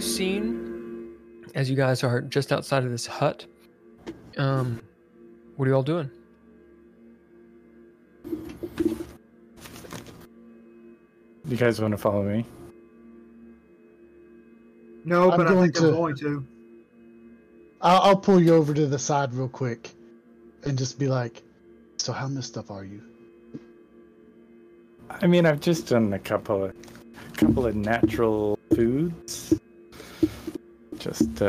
you seen, as you guys are just outside of this hut, what are you all doing? You guys want to follow me? No, but I think I'm going to. I'll pull you over to the side real quick and just be like, so how messed up are you? I mean, I've just done a couple of natural foods, just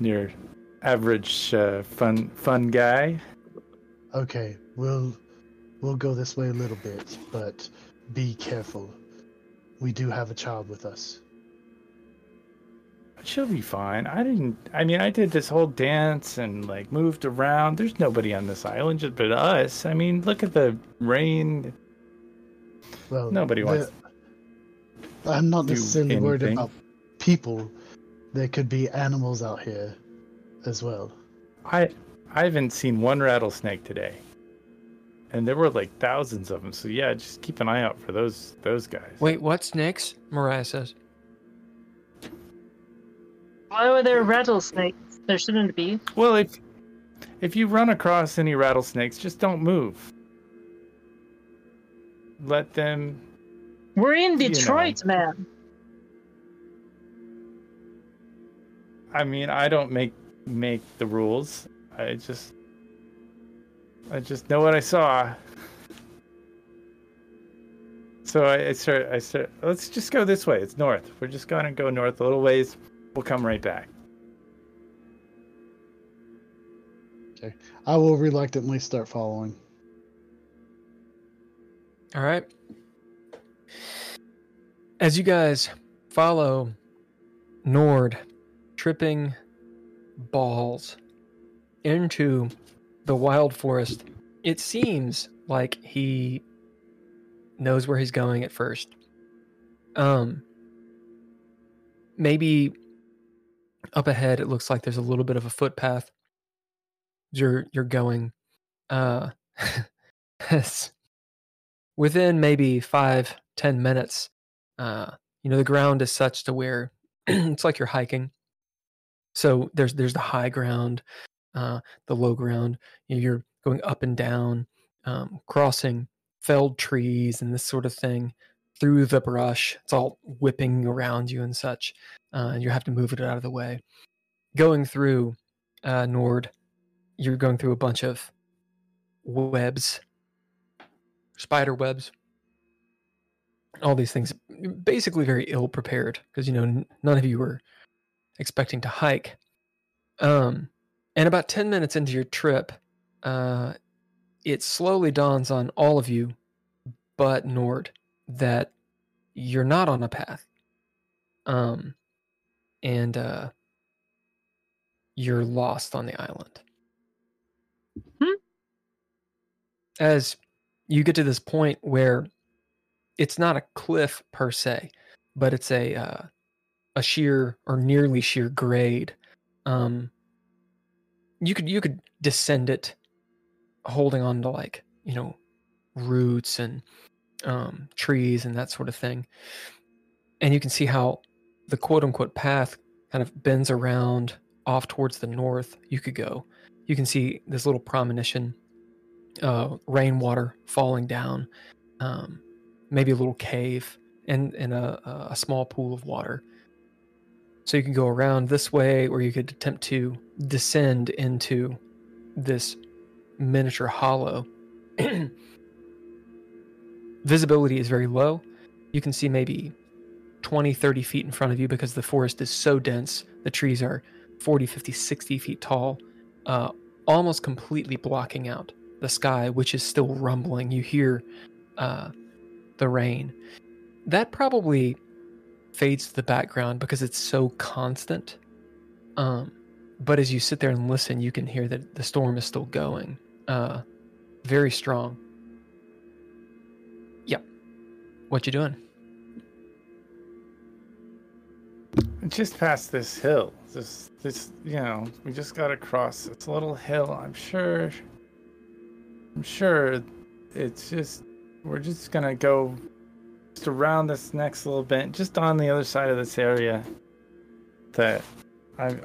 your average fun guy. Okay, we'll go this way a little bit, but be careful. We do have a child with us. She'll be fine. I did this whole dance and like moved around. There's nobody on this island just but us. I mean, look at the rain. Well, nobody wants. I'm not necessarily worried about people. There could be animals out here as well. I haven't seen one rattlesnake today. And there were like thousands of them. So yeah, just keep an eye out for those guys. Wait, what snakes? Mariah says. Why were there rattlesnakes? There shouldn't be. Well, if you run across any rattlesnakes, just don't move. Let them... We're in Detroit, man. I mean, I don't make the rules. I just know what I saw. So I start. Let's just go this way. It's north. We're just going to go north a little ways. We'll come right back. Okay. I will reluctantly start following. All right. As you guys follow Nord, tripping balls into the wild forest, it seems like he knows where he's going at first. Maybe... Up ahead, it looks like there's a little bit of a footpath. You're going. Within maybe 5-10 minutes, the ground is such to where it's like you're hiking. So there's the high ground, the low ground. You're going up and down, crossing felled trees and this sort of thing through the brush. It's all whipping around you and such. And you have to move it out of the way. Going through Nord, you're going through a bunch of webs, spider webs, all these things. Basically very ill-prepared because, none of you were expecting to hike. And about 10 minutes into your trip, it slowly dawns on all of you, but Nord, that you're not on a path. And you're lost on the island. Hmm? As you get to this point where it's not a cliff per se, but it's a sheer or nearly sheer grade. You could descend it, holding on to roots and trees and that sort of thing, and you can see how the quote-unquote path kind of bends around off towards the north. You could go. You can see this little premonition, rainwater falling down, maybe a little cave and a small pool of water. So you can go around this way, or you could attempt to descend into this miniature hollow. Visibility is very low. You can see maybe 20-30 feet in front of you because the forest is so dense. The trees are 40-50-60 feet tall, almost completely blocking out the sky, which is still rumbling. You hear the rain that probably fades to the background because it's so constant, but as you sit there and listen, you can hear that the storm is still going, very strong. Yeah, what you doing? Just past this hill, this we just gotta cross this little hill. I'm sure it's just we're just gonna go just around this next little bit, just on the other side of this area that I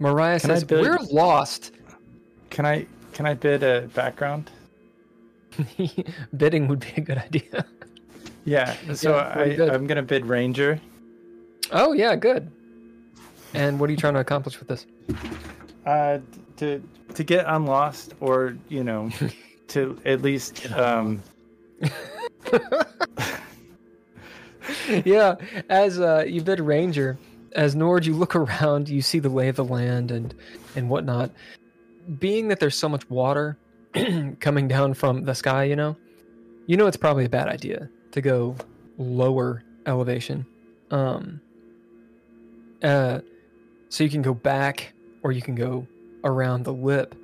Mariah says we're lost. Can I bid a background? Bidding would be a good idea. Yeah, so yeah, I'm gonna bid Ranger. Oh yeah, good. And what are you trying to accomplish with this? To get unlost, or you know, to at least yeah. As you bid Ranger, as Nord, you look around, you see the lay of the land and whatnot. Being that there's so much water coming down from the sky, you know it's probably a bad idea to go lower elevation. So you can go back, or you can go around the lip.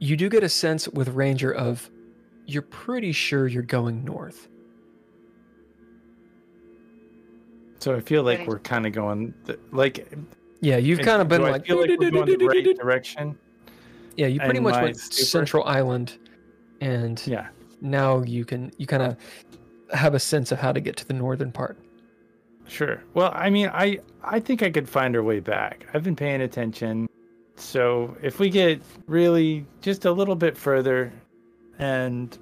You do get a sense with Ranger of, you're pretty sure you're going north. So I feel like we're kind of going, yeah, you've kind of been like, I feel like we're going the right direction. Yeah, you pretty much went Central Island, and yeah, now you kind of have a sense of how to get to the northern part. Sure. Well, I mean, I think I could find our way back. I've been paying attention. So if we get really just a little bit further, and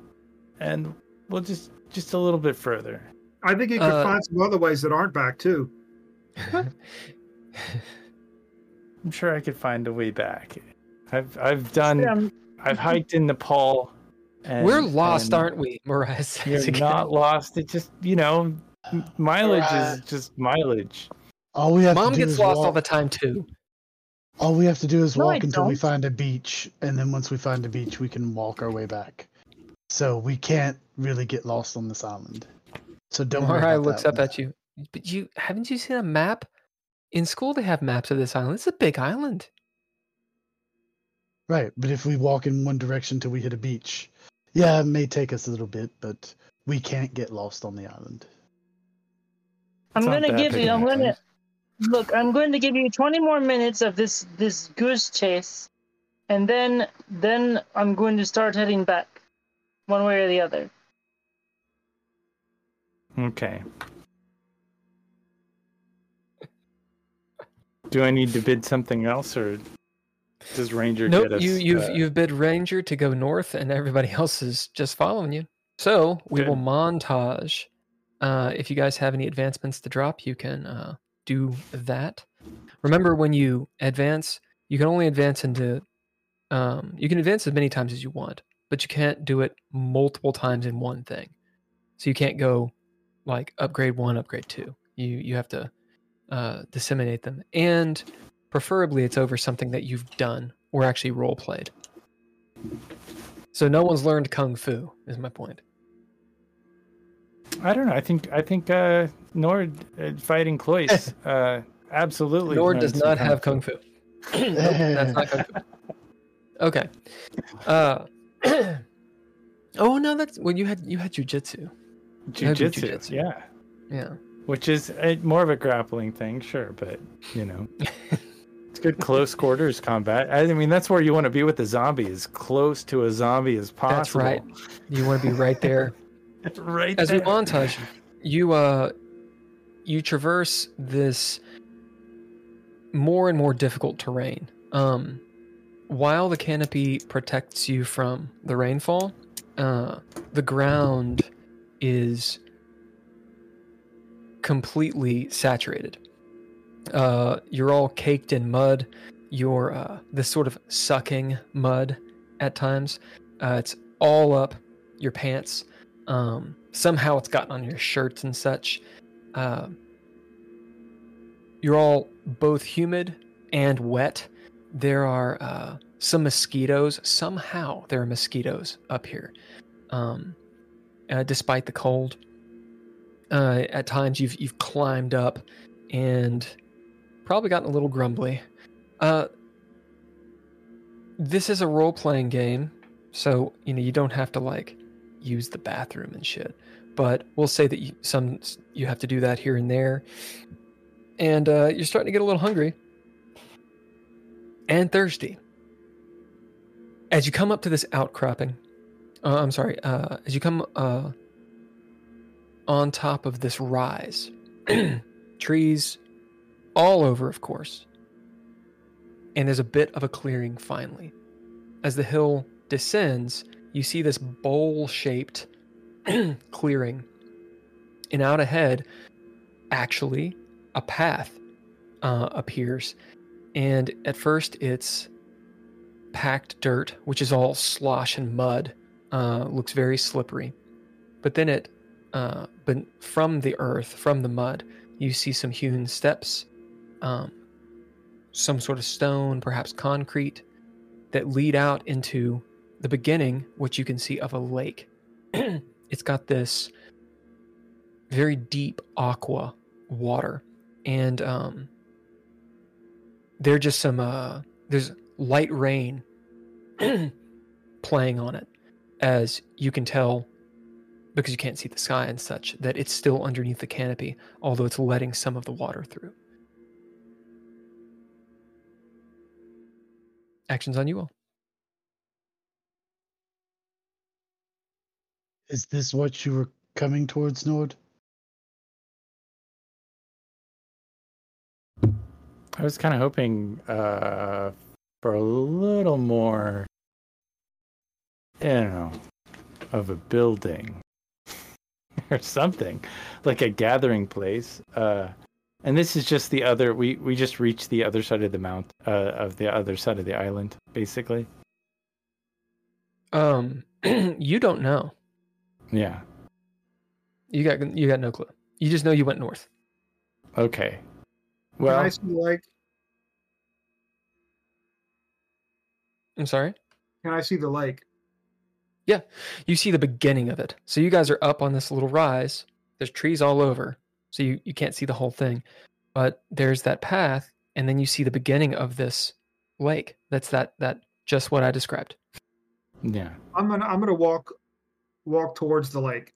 we'll just a little bit further. I think you could find some other ways that aren't back too. I'm sure I could find a way back. I've hiked in Nepal. And, we're lost, aren't we, Mariah? You're not lost. It's just, mileage is just mileage. All we have Mom to do gets is lost walk all the time too. All we have to do is walk until we find a beach, and then once we find a beach, we can walk our way back. So we can't really get lost on this island. So don't worry. Mariah looks up at you. But you haven't you seen a map? In school, they have maps of this island. It's a big island. Right, but if we walk in one direction till we hit a beach, yeah, it may take us a little bit, but we can't get lost on the island. I'm going to give you 20 more minutes of this goose chase, and then I'm going to start heading back, one way or the other. Okay. Do I need to bid something else, or does Ranger get us? You've bid Ranger to go north, and everybody else is just following you. So we will montage. If you guys have any advancements to drop, you can do that. Remember, when you advance, you can only advance into... you can advance as many times as you want, but you can't do it multiple times in one thing. So you can't go, like, upgrade 1, upgrade 2. You have to disseminate them. And preferably it's over something that you've done or actually role-played. So no one's learned Kung Fu, is my point. I don't know. I think Nord fighting Cloyce absolutely. Nord does not have Kung Fu. Nope, that's not Kung Fu. Okay. Oh no, that's well. You had jujitsu. Jujitsu. Yeah. Yeah. Which is more of a grappling thing, sure, but it's good close quarters combat. I mean, that's where you want to be with the zombie, as close to a zombie as possible. That's right. You want to be right there. Right as there. We montage, you traverse this more and more difficult terrain. While the canopy protects you from the rainfall, the ground is completely saturated. You're all caked in mud. You're this sort of sucking mud at times. It's all up your pants. Somehow it's gotten on your shirts and such. You're all both humid and wet. There are some mosquitoes. Somehow there are mosquitoes up here, despite the cold. At times you've climbed up and probably gotten a little grumbly. This is a role-playing game, so you don't have to use the bathroom and shit, but we'll say that you have to do that here and there, and you're starting to get a little hungry and thirsty. As you come up to this outcropping, I'm sorry. As you come on top of this rise, trees all over, of course, and there's a bit of a clearing finally. As the hill descends, you see this bowl-shaped clearing, and out ahead, actually, a path appears, and at first it's packed dirt, which is all slosh and mud, looks very slippery, but then it but from the earth, from the mud, you see some hewn steps, some sort of stone, perhaps concrete, that lead out into the beginning, what you can see of a lake. It's got this very deep aqua water, and there are just some there's light rain playing on it, as you can tell because you can't see the sky and such, that it's still underneath the canopy, although it's letting some of the water through. Actions on you all. Is this what you were coming towards, Nord? I was kind of hoping for a little more, you know, of a building or something, like a gathering place. And this is just the other, we just reached the other side of the mount, of the other side of the island, basically. You don't know. Yeah. You got no clue. You just know you went north. Okay. Well, can I see, like, I'm sorry? Can I see the lake? Yeah. You see the beginning of it. So you guys are up on this little rise. There's trees all over. So you can't see the whole thing. But there's that path, and then you see the beginning of this lake. That's that just what I described. Yeah. I'm gonna walk towards the lake.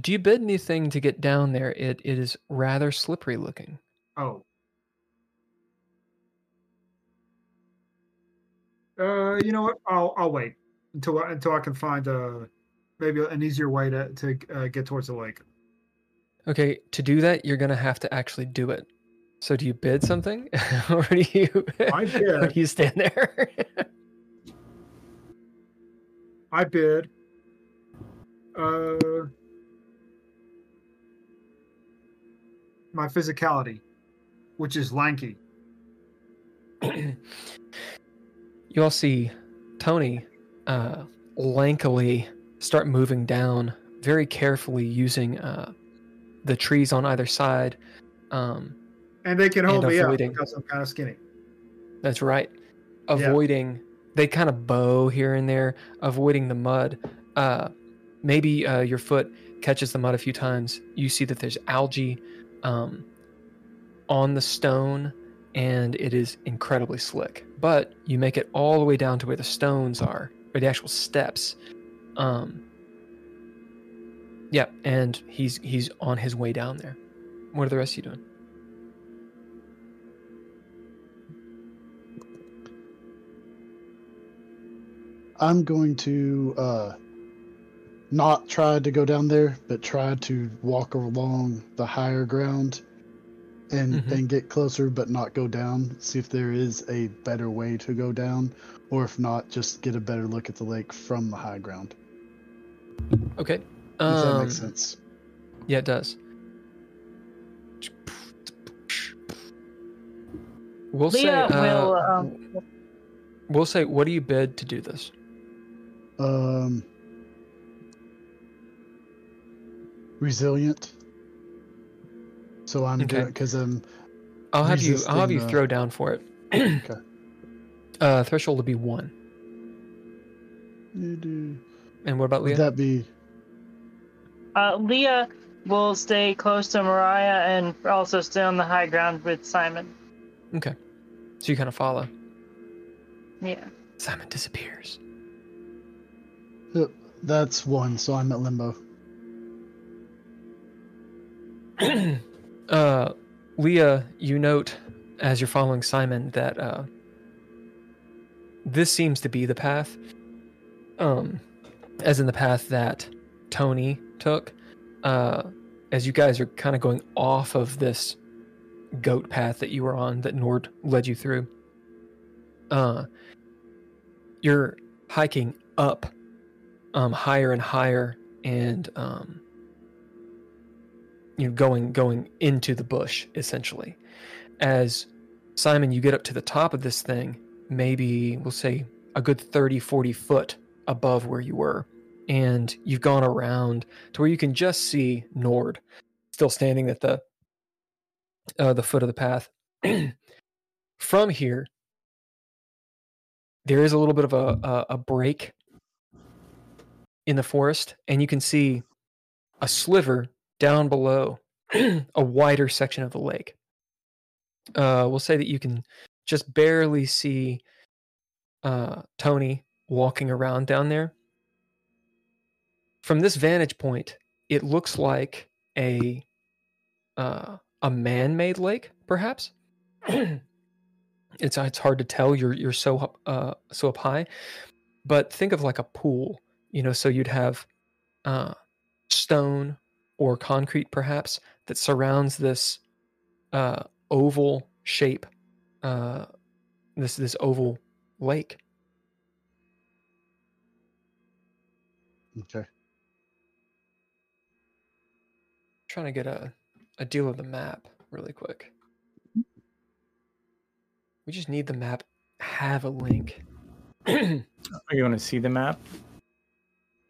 Do you bid anything to get down there? It is rather slippery looking. Oh. You know what? I'll wait until I can find maybe an easier way to get towards the lake. Okay, to do that, you're gonna have to actually do it. So, do you bid something, or do you? I bid. Or do you stand there? I bid. My physicality, which is lanky. You all see Tony lankily start moving down very carefully, using the trees on either side. And they can hold me up because I'm kind of skinny. That's right. Avoiding, yeah. They kind of bow here and there, avoiding the mud. Maybe your foot catches the mud a few times. You see that there's algae on the stone, and it is incredibly slick. But you make it all the way down to where the stones are, or the actual steps. Yeah, and he's on his way down there. What are the rest of you doing? I'm going to not try to go down there, but try to walk along the higher ground and get closer, but not go down. See if there is a better way to go down, or if not, just get a better look at the lake from the high ground. Okay. Does that make sense? Yeah, it does. We'll say, what do you bid to do this? Resilient. So I'm doing it because I'm. I'll have you throw down for it. Okay. Threshold would be 1. You do. And what about Leah? Would that be? Leah will stay close to Mariah and also stay on the high ground with Simon. Okay. So you kind of follow. Yeah. Simon disappears. Yep, that's 1. So I'm at limbo. Leah, you note as you're following Simon that this seems to be the path, as in the path that Tony took, as you guys are kind of going off of this goat path that you were on, that Nord led you through. You're hiking up, higher and higher, and you're going into the bush, essentially. As Simon, you get up to the top of this thing, maybe we'll say a good 30-40 foot above where you were, and you've gone around to where you can just see Nord still standing at the foot of the path. From here, there is a little bit of a break in the forest, and you can see a sliver down below a wider section of the lake. We'll say that you can just barely see Tony walking around down there. From this vantage point, it looks like a man-made lake, perhaps. It's hard to tell. You're so up high, but think of like a pool, you know. So you'd have stone or concrete, perhaps, that surrounds this oval shape, this oval lake. Okay. Trying to get a deal of the map really quick. We just need the map. Have a link. Are you want to see the map?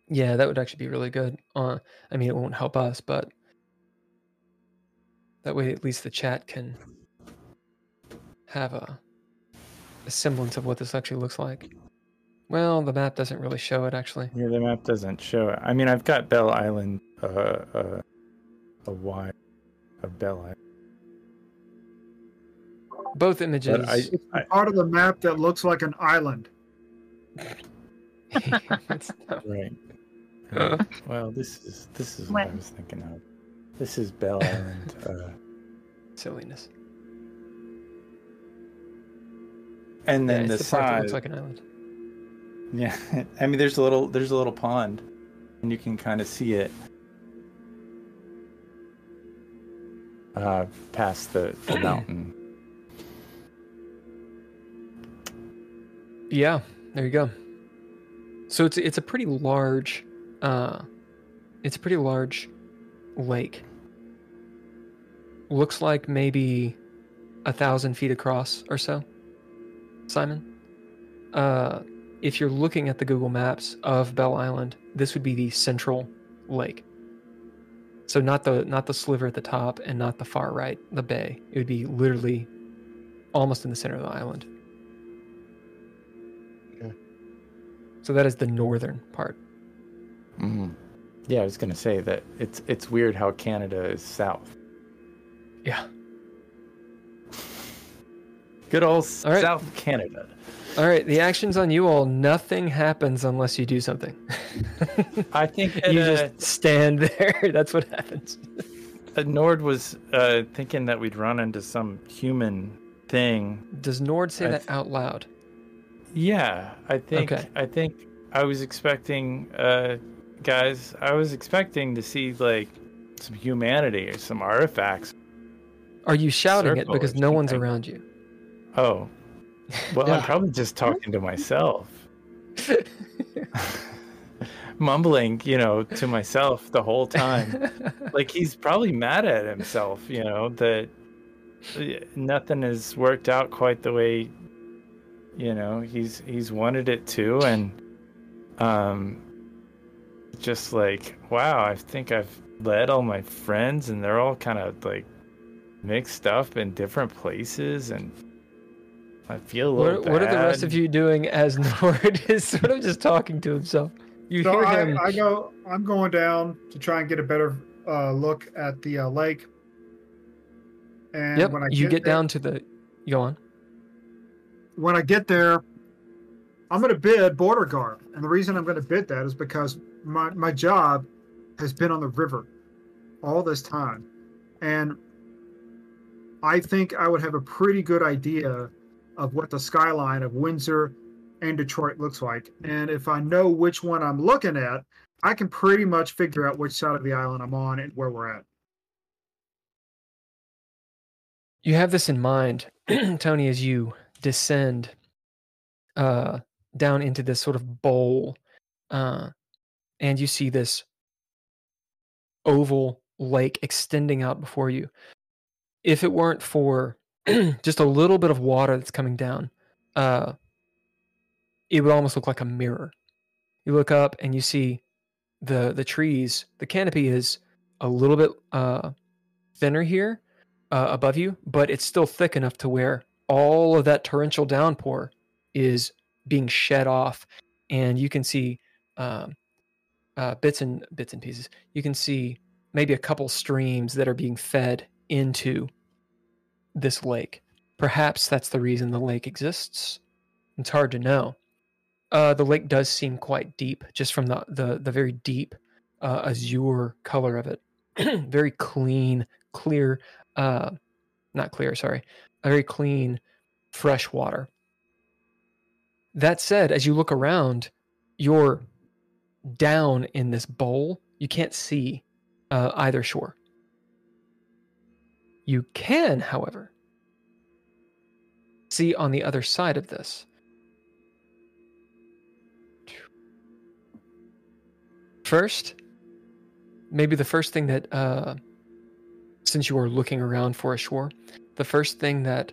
Yeah, that would actually be really good. I mean, it won't help us, but that way at least the chat can have a semblance of what this actually looks like. Well, the map doesn't really show it, actually. Yeah, the map doesn't show it. I mean, I've got Belle Island, a Y of Belle Island. Both images. It's part of the map that looks like an island. That's not right. Well, this is what I was thinking of. This is Belle Island. Silliness. And then the side part that looks like an island. Yeah, I mean, there's a little pond, and you can kind of see it past the mountain. Yeah, there you go. So it's a pretty large, lake. Looks like maybe 1,000 feet across or so, Simon. If you're looking at the Google Maps of Belle Island, this would be the central lake. So not the sliver at the top, and not the far right, the bay. It would be literally almost in the center of the island. So that is the northern part. Mm. Yeah, I was going to say that it's weird how Canada is south. Yeah. Good old right. South Canada. All right, the action's on you all. Nothing happens unless you do something. I think that, you just stand there. That's what happens. Nord was thinking that we'd run into some human thing. Does Nord say that out loud? Yeah, I think okay. I think I was expecting, guys. I was expecting to see like some humanity or some artifacts. Are you shouting it because no one's around you? Oh, well, yeah. I'm probably just talking to myself, mumbling, you know, to myself the whole time. Like he's probably mad at himself, you know, that nothing has worked out quite the way. You know, he's wanted it too, and just like, wow, I think I've led all my friends, and they're all kind of like mixed up in different places, and I feel a little bad. What are the rest of you doing as Nord is sort of just talking to himself? Hear him. I go. I'm going down to try and get a better look at the lake. And yep, when you get down to the, go on. When I get there, I'm going to bid border guard. And the reason I'm going to bid that is because my job has been on the river all this time. And I think I would have a pretty good idea of what the skyline of Windsor and Detroit looks like. And if I know which one I'm looking at, I can pretty much figure out which side of the island I'm on and where we're at. You have this in mind, Tony, as you descend down into this sort of bowl, and you see this oval lake extending out before you. If it weren't for just a little bit of water that's coming down, it would almost look like a mirror. You look up and you see the trees. The canopy is a little bit thinner here above you, but it's still thick enough to where all of that torrential downpour is being shed off, and you can see bits and pieces. You can see maybe a couple streams that are being fed into this lake. Perhaps that's the reason the lake exists. It's hard to know. The lake does seem quite deep, just from the very deep azure color of it. Very clean, clear, not clear, sorry. A very clean, fresh water. That said, as you look around, you're down in this bowl. You can't see either shore. You can, however, see on the other side of this. First, maybe the first thing that, since you are looking around for a shore, the first thing that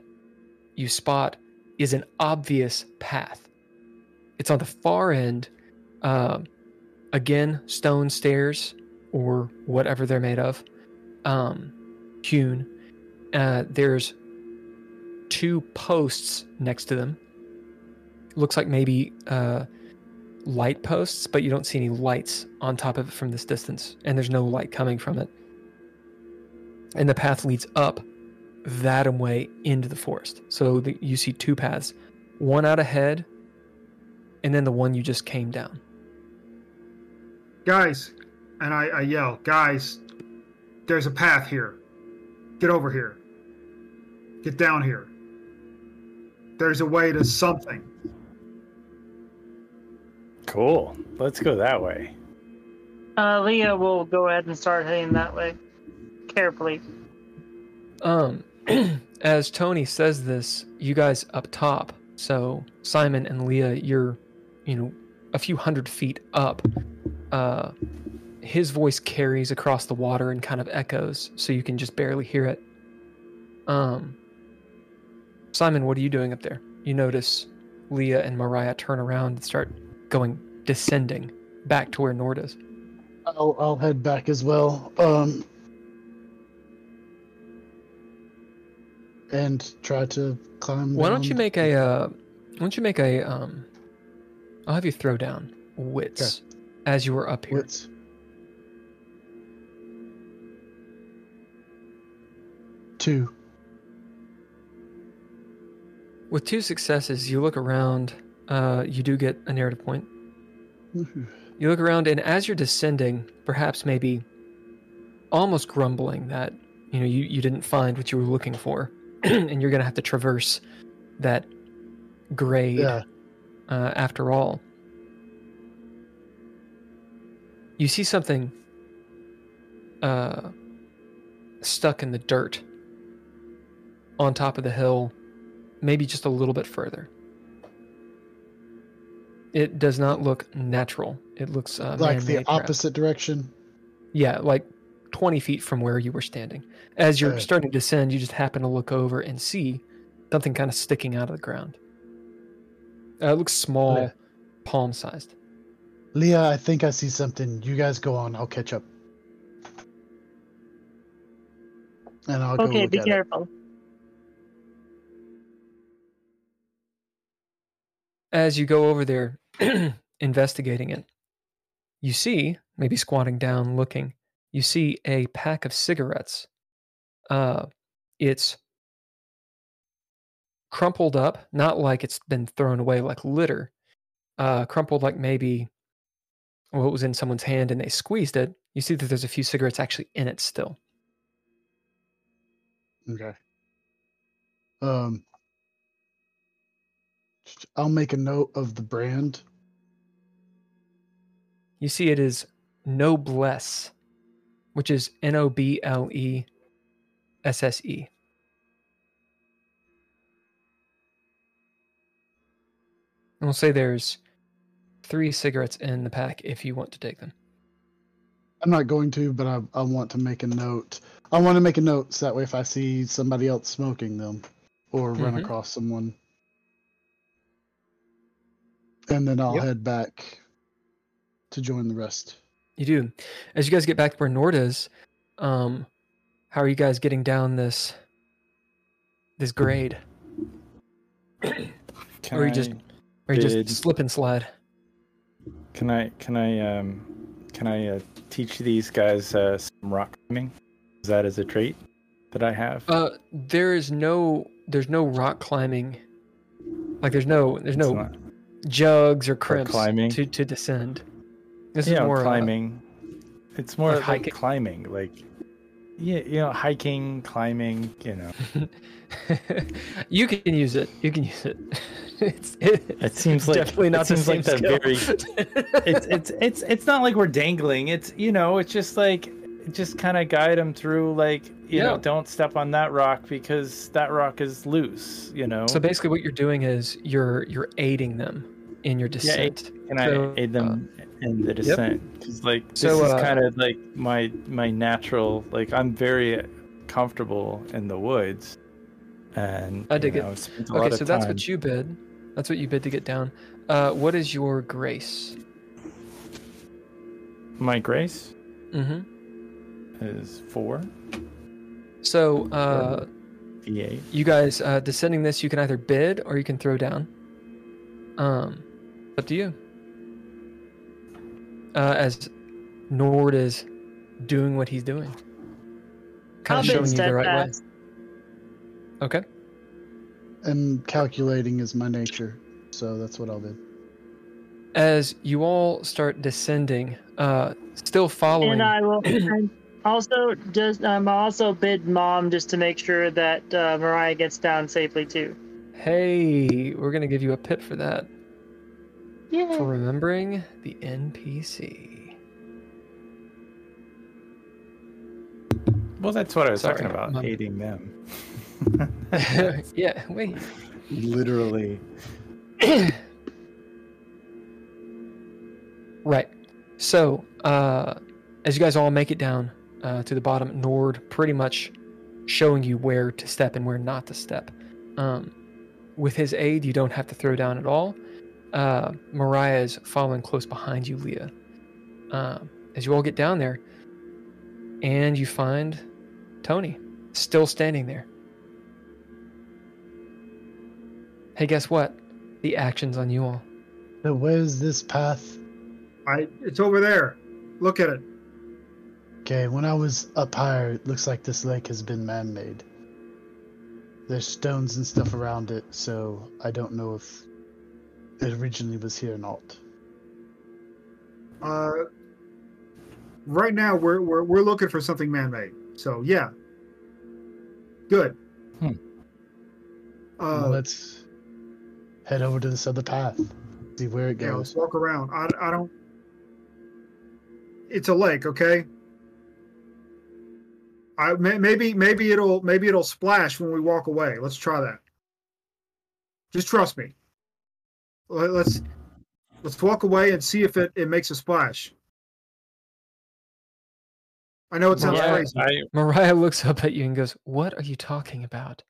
you spot is an obvious path. It's on the far end. Again, stone stairs or whatever they're made of, hewn. There's two posts next to them. Looks like maybe light posts, but you don't see any lights on top of it from this distance, and there's no light coming from it. And the path leads up that way into the forest. So you see two paths, one out ahead, and then the one you just came down. Guys, and I yell, guys, there's a path here. Get over here. Get down here. There's a way to something. Cool. Let's go that way. Leah will go ahead and start heading that way. Carefully. As Tony says this, you guys up top, so Simon and Leah, you're, a few hundred feet up. His voice carries across the water and kind of echoes, so you can just barely hear it. Simon, what are you doing up there? You notice Leah and Mariah turn around and start descending back to where Nord is. I'll head back as well. And try to climb. Why don't you make a I'll have you throw down wits as you were up here. Wits. Two. With two successes, you look around. You do get a narrative point. Woo-hoo. You look around, and as you're descending, perhaps maybe almost grumbling that you didn't find what you were looking for. And you're going to have to traverse that grade after all. You see something stuck in the dirt on top of the hill, maybe just a little bit further. It does not look natural. It looks like the opposite direction? Yeah, like 20 feet from where you were standing. As you're starting to descend, you just happen to look over and see something kind of sticking out of the ground. It looks small, palm-sized. Leah, I think I see something. You guys go on. I'll catch up. And I'll go look at it. Okay, be careful. As you go over there, investigating it, you see, maybe squatting down, looking, you see a pack of cigarettes. It's crumpled up, not like it's been thrown away like litter. Crumpled like maybe it was in someone's hand and they squeezed it. You see that there's a few cigarettes actually in it still. Okay. I'll make a note of the brand. You see, it is Noblesse, which is Noblesse. And we'll say there's 3 cigarettes in the pack if you want to take them. I'm not going to, but I want to make a note. I want to make a note so that way if I see somebody else smoking them or run across someone. And then I'll head back to join the rest. You do. As you guys get back to where Nord is, how are you guys getting down this grade? Or are you just... Or you just slip and slide. Can I teach these guys some rock climbing? Is that a trait that I have? There's no rock climbing. Like there's no jugs or crimps to descend. This is more climbing. It's more like hiking. Climbing, like hiking, climbing. You can use it. It seems like definitely not the same skill. It's not like we're dangling. It's it's just like kind of guide them through like don't step on that rock because that rock is loose. So basically, what you're doing is you're aiding them in your descent. And I aid them in the descent. Yep. Like this is kind of like my natural. Like I'm very comfortable in the woods, and I dig it. Okay, so that's what you bid. That's what you bid to get down. What is your grace? My grace is 4. So, D8. You guys descending this, you can either bid or you can throw down. Up to you. As Nord is doing what he's doing, kind of showing you the right way. Okay. And calculating is my nature, so that's what I'll do. As you all start descending, still following. And I will also just bid Mom just to make sure that Mariah gets down safely too. Hey, we're gonna give you a pip for that. Yeah. For remembering the NPC. Well, that's what I was talking about. Mom. Aiding them. Yeah, wait. Literally. Right. So, as you guys all make it down to the bottom, Nord pretty much showing you where to step and where not to step. With his aid, you don't have to throw down at all. Mariah is following close behind you, Leah. As you all get down there, and you find Tony still standing there. Hey, guess what? The action's on you all. So where's this path? It's over there. Look at it. Okay, when I was up higher, it looks like this lake has been man-made. There's stones and stuff around it, so I don't know if it originally was here or not. Right now we're looking for something man-made. So yeah. Good. Well, let's head over to this other path. See where it goes. Yeah, let's walk around. I don't. It's a lake, okay. Maybe it'll splash when we walk away. Let's try that. Just trust me. Let's walk away and see if it makes a splash. I know it sounds crazy. Mariah looks up at you and goes, "What are you talking about?"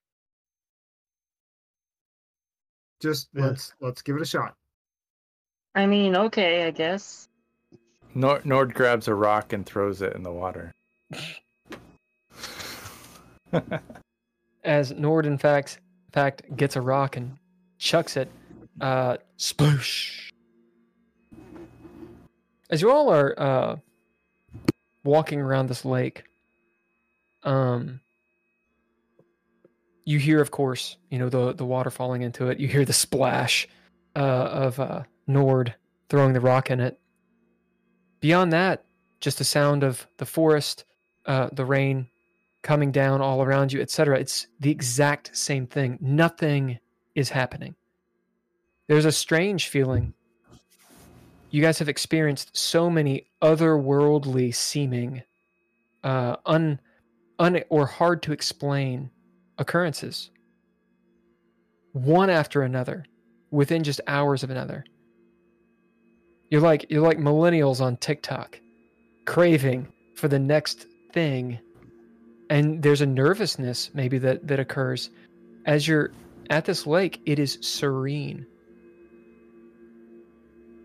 Just let's give it a shot. I mean, okay, I guess. Nord grabs a rock and throws it in the water. As Nord, in fact, gets a rock and chucks it. Sploosh. As you all are walking around this lake, you hear, of course, the water falling into it. You hear the splash of Nord throwing the rock in it. Beyond that, just the sound of the forest, the rain coming down all around you, etc. It's the exact same thing. Nothing is happening. There's a strange feeling. You guys have experienced so many otherworldly seeming, or hard to explain occurrences, one after another, within just hours of another. You're like millennials on TikTok, craving for the next thing, and there's a nervousness maybe that occurs as you're at this lake. It is serene.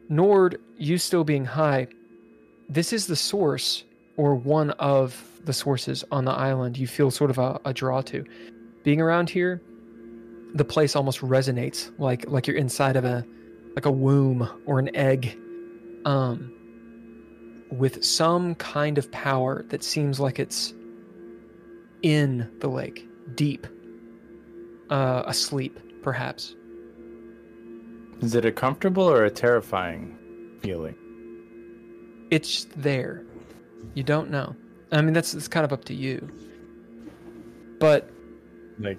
Nord, you still being high, this is the source, or one of the sources on the island you feel sort of a draw to. Being around here, the place almost resonates like you're inside of a womb or an egg, with some kind of power that seems like it's in the lake, deep, asleep, perhaps. Is it a comfortable or a terrifying feeling? It's there. You don't know. I mean, that's kind of up to you. But like,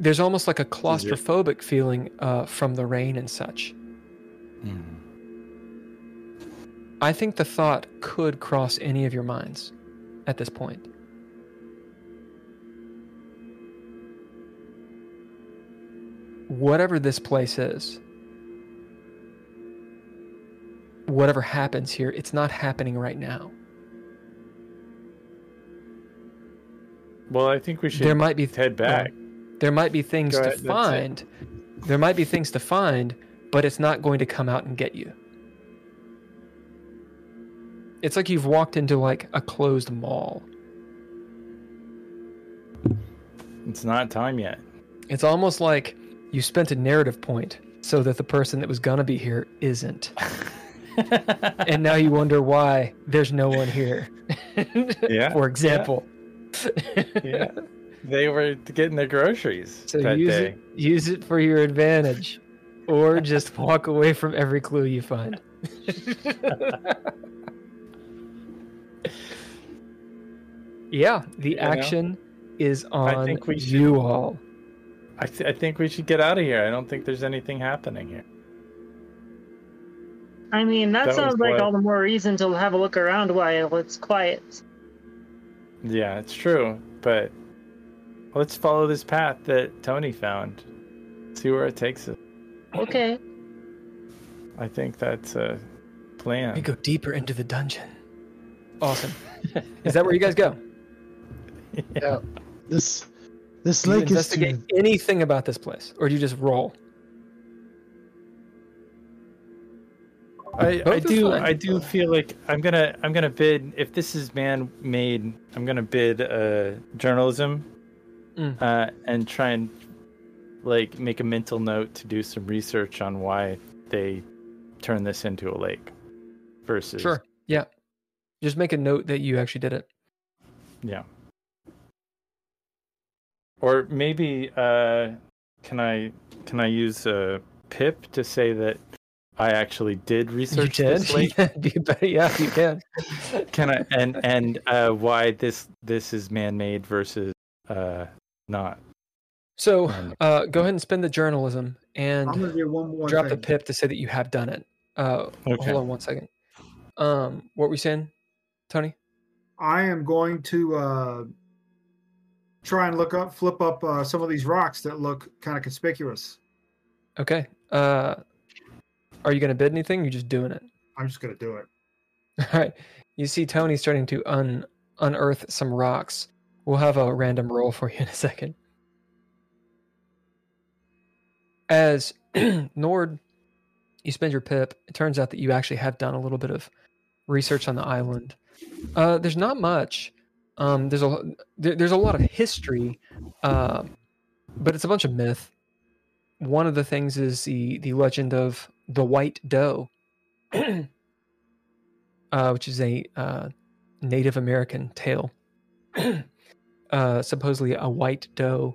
there's almost like a claustrophobic feeling from the rain and such. Mm. I think the thought could cross any of your minds at this point. Whatever this place is, whatever happens here, it's not happening right now. Well, I think we should head back. There might be things to find. There might be things to find, but it's not going to come out and get you. It's like you've walked into like a closed mall. It's not time yet. It's almost like you spent a narrative point so that the person that was gonna be here isn't. And now you wonder why there's no one here. Yeah. For example. Yeah. Yeah. They were getting their groceries. So that use day. Use it for your advantage. Or just walk away from every clue you find. Yeah, the action is on you all. I think we should get out of here. I don't think there's anything happening here. I mean, that sounds like all the more reason to have a look around while it's quiet. Yeah, it's true. But let's follow this path that Tony found. See where it takes us. Okay. I think that's a plan. We go deeper into the dungeon. Awesome. Is that where you guys go? Yeah. This lake is... Do you investigate anything about this place? Or do you just roll? I do feel like I'm gonna bid, if this is man-made, I'm gonna bid journalism, and try and like make a mental note to do some research on why they turn this into a lake versus... Sure. Yeah. Just make a note that you actually did it. Yeah. Or maybe can I use a pip to say that I actually did research this lake? Yeah, you can. Can I? And why this is man-made versus not? So go ahead and spend the journalism and drop the pip to say that you have done it. Okay. Hold on one second. What were you saying, Tony? I am going to try and flip up some of these rocks that look kind of conspicuous. Okay. Are you going to bid anything? You're just doing it. I'm just going to do it. All right. You see Tony's starting to unearth some rocks. We'll have a random roll for you in a second. As Nord, you spend your pip. It turns out that you actually have done a little bit of research on the island. There's not much. There's a lot of history, but it's a bunch of myth. One of the things is the legend of the white doe, which is a Native American tale. Supposedly a white doe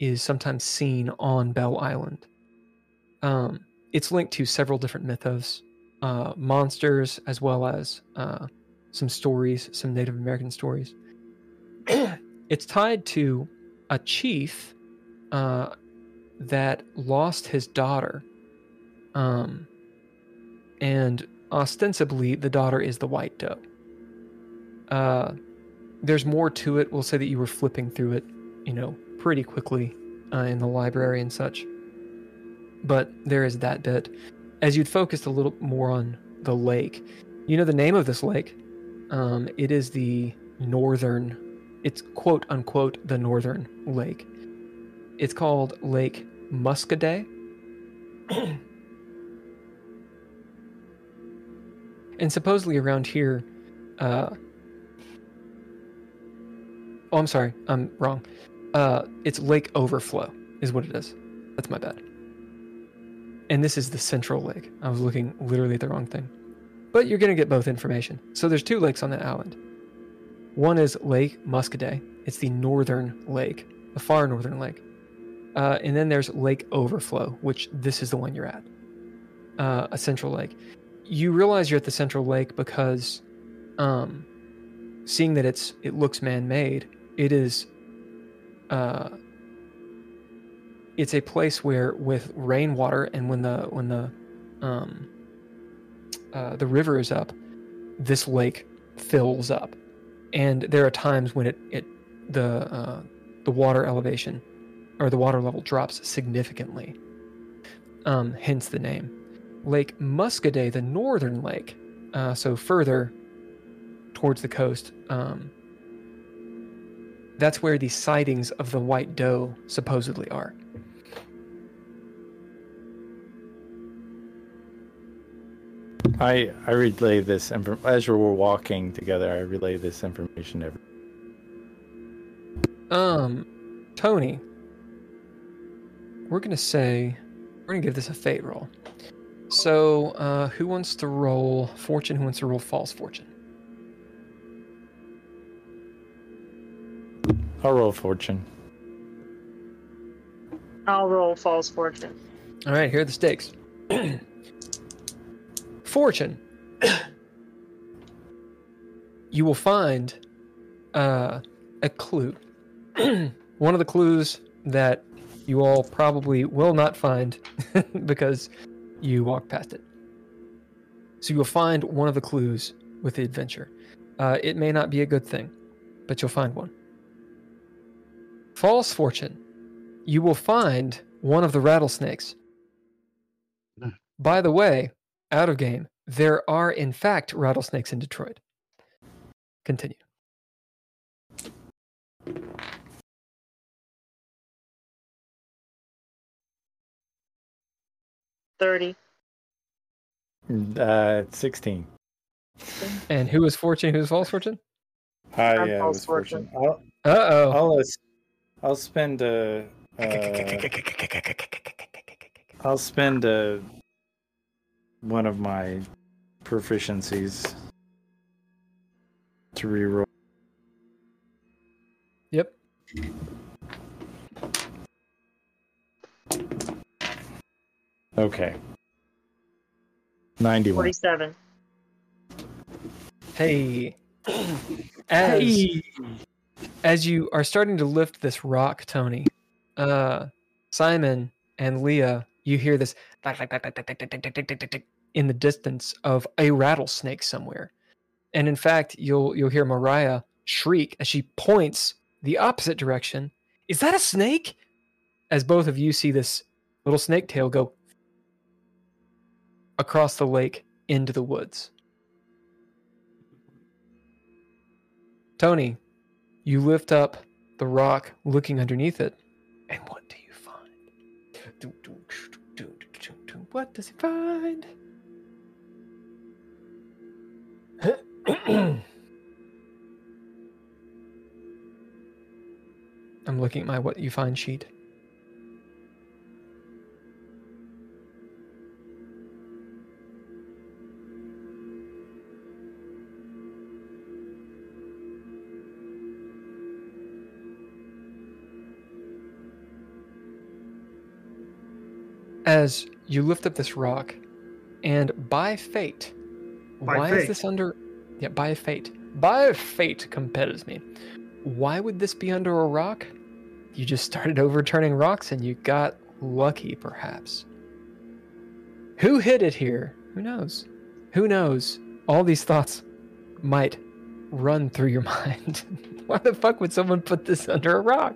is sometimes seen on Belle Island. It's linked to several different mythos, monsters, as well as some stories, some Native American stories. It's tied to a chief that lost his daughter And ostensibly, the daughter is the white doe. There's more to it. We'll say that you were flipping through it, pretty quickly in the library and such. But there is that bit. As you'd focused a little more on the lake, the name of this lake. It is the northern. It's quote unquote the northern lake. It's called Lake Muscaday. And supposedly around here, I'm sorry, I'm wrong. It's Lake Overflow is what it is. That's my bad. And this is the central lake. I was looking literally at the wrong thing. But you're going to get both information. So there's two lakes on that island. One is Lake Muscaday. It's the northern lake, the far northern lake. And then there's Lake Overflow, which this is the one you're at, a central lake. You realize you're at the central lake because seeing that it looks man-made, it is it's a place where with rainwater and when the river is up, this lake fills up. And there are times when the water elevation or the water level drops significantly. Hence the name. Lake Muscaday, the northern lake, so further towards the coast, that's where the sightings of the white doe supposedly are. I relay this as we're walking together. I relay this information to everyone. Tony, we're gonna give this a fate roll. So, who wants to roll fortune? Who wants to roll false fortune? I'll roll fortune. I'll roll false fortune. All right, here are the stakes. Fortune. You will find a clue. One of the clues that you all probably will not find because you walk past it. So you'll find one of the clues with the adventure. It may not be a good thing, but you'll find one. False fortune. You will find one of the rattlesnakes. By the way, out of game, there are in fact rattlesnakes in Detroit. Continue. It's 16. And who was fortune? Who's false fortune? I'm false fortune. I'll spend one of my proficiencies to reroll. Yep. Okay. 91. 47. Hey. As you are starting to lift this rock, Tony, Simon and Leah, you hear this in the distance of a rattlesnake somewhere. And in fact, you'll hear Mariah shriek as she points the opposite direction. Is that a snake? As both of you see this little snake tail go across the lake into the woods. Tony, you lift up the rock, looking underneath it, and what do you find? What does he find? I'm looking at my what you find sheet. As you lift up this rock, and by fate, is this under? Yeah, by fate. By fate compels me. Why would this be under a rock? You just started overturning rocks, and you got lucky, perhaps. Who hid it here? Who knows? Who knows? All these thoughts might run through your mind. Why the fuck would someone put this under a rock?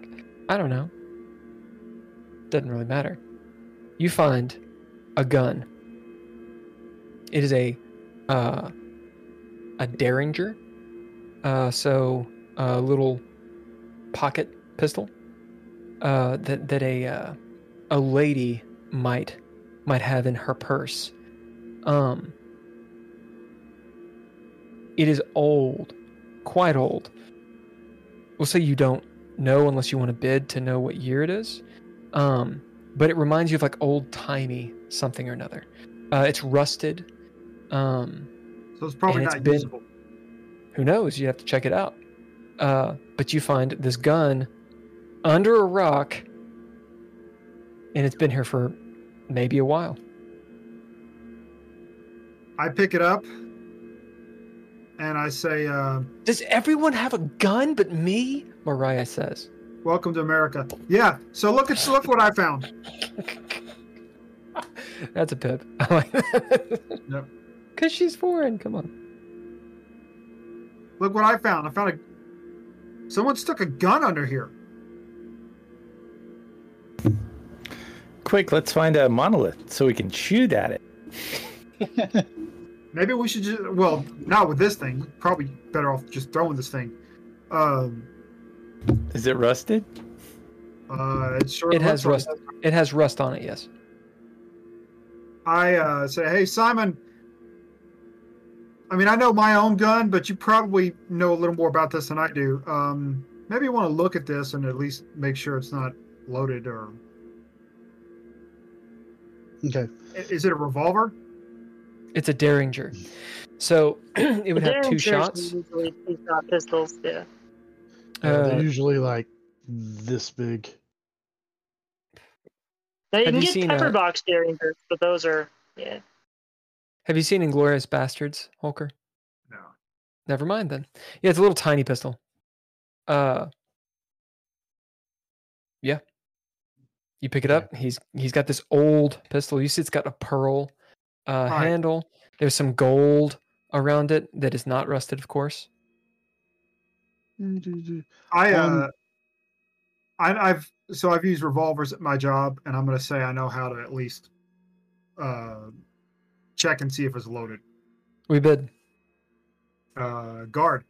I don't know. Doesn't really matter. You find a gun. It is a Derringer. So a little pocket pistol that a lady might have in her purse. It is old, quite old. We'll say you don't know unless you want to bid to know what year it is. But it reminds you of like old-timey something or another. It's rusted. So it's probably not usable. Who knows? You have to check it out. But you find this gun under a rock, and it's been here for maybe a while. I pick it up, and I say... Does everyone have a gun but me? Mariah says. Welcome to America. Yeah, so look what I found. That's a pip. I like that. Yep. Because she's foreign. Come on. Look what I found. I found a... Someone stuck a gun under here. Quick, let's find a monolith so we can shoot at it. Maybe we should just... Well, not with this thing. Probably better off just throwing this thing. Is it rusted? It has rust on it, yes. I say, hey, Simon... I mean, I know my own gun, but you probably know a little more about this than I do. Maybe you want to look at this and at least make sure it's not loaded or... Okay. Is it a revolver? It's a Derringer. So it would have two shots. Usually two-shot pistols, yeah. They're usually like this big. Now you can get pepper box Derringers, but those are, yeah. Have you seen Inglourious Bastards, Hulker? No. Never mind then. Yeah, it's a little tiny pistol. Yeah. You pick it up. He's got this old pistol. You see it's got a pearl handle. There's some gold around it that is not rusted, of course. I've used revolvers at my job, and I'm going to say I know how to at least check and see if it's loaded. We bid. Guard.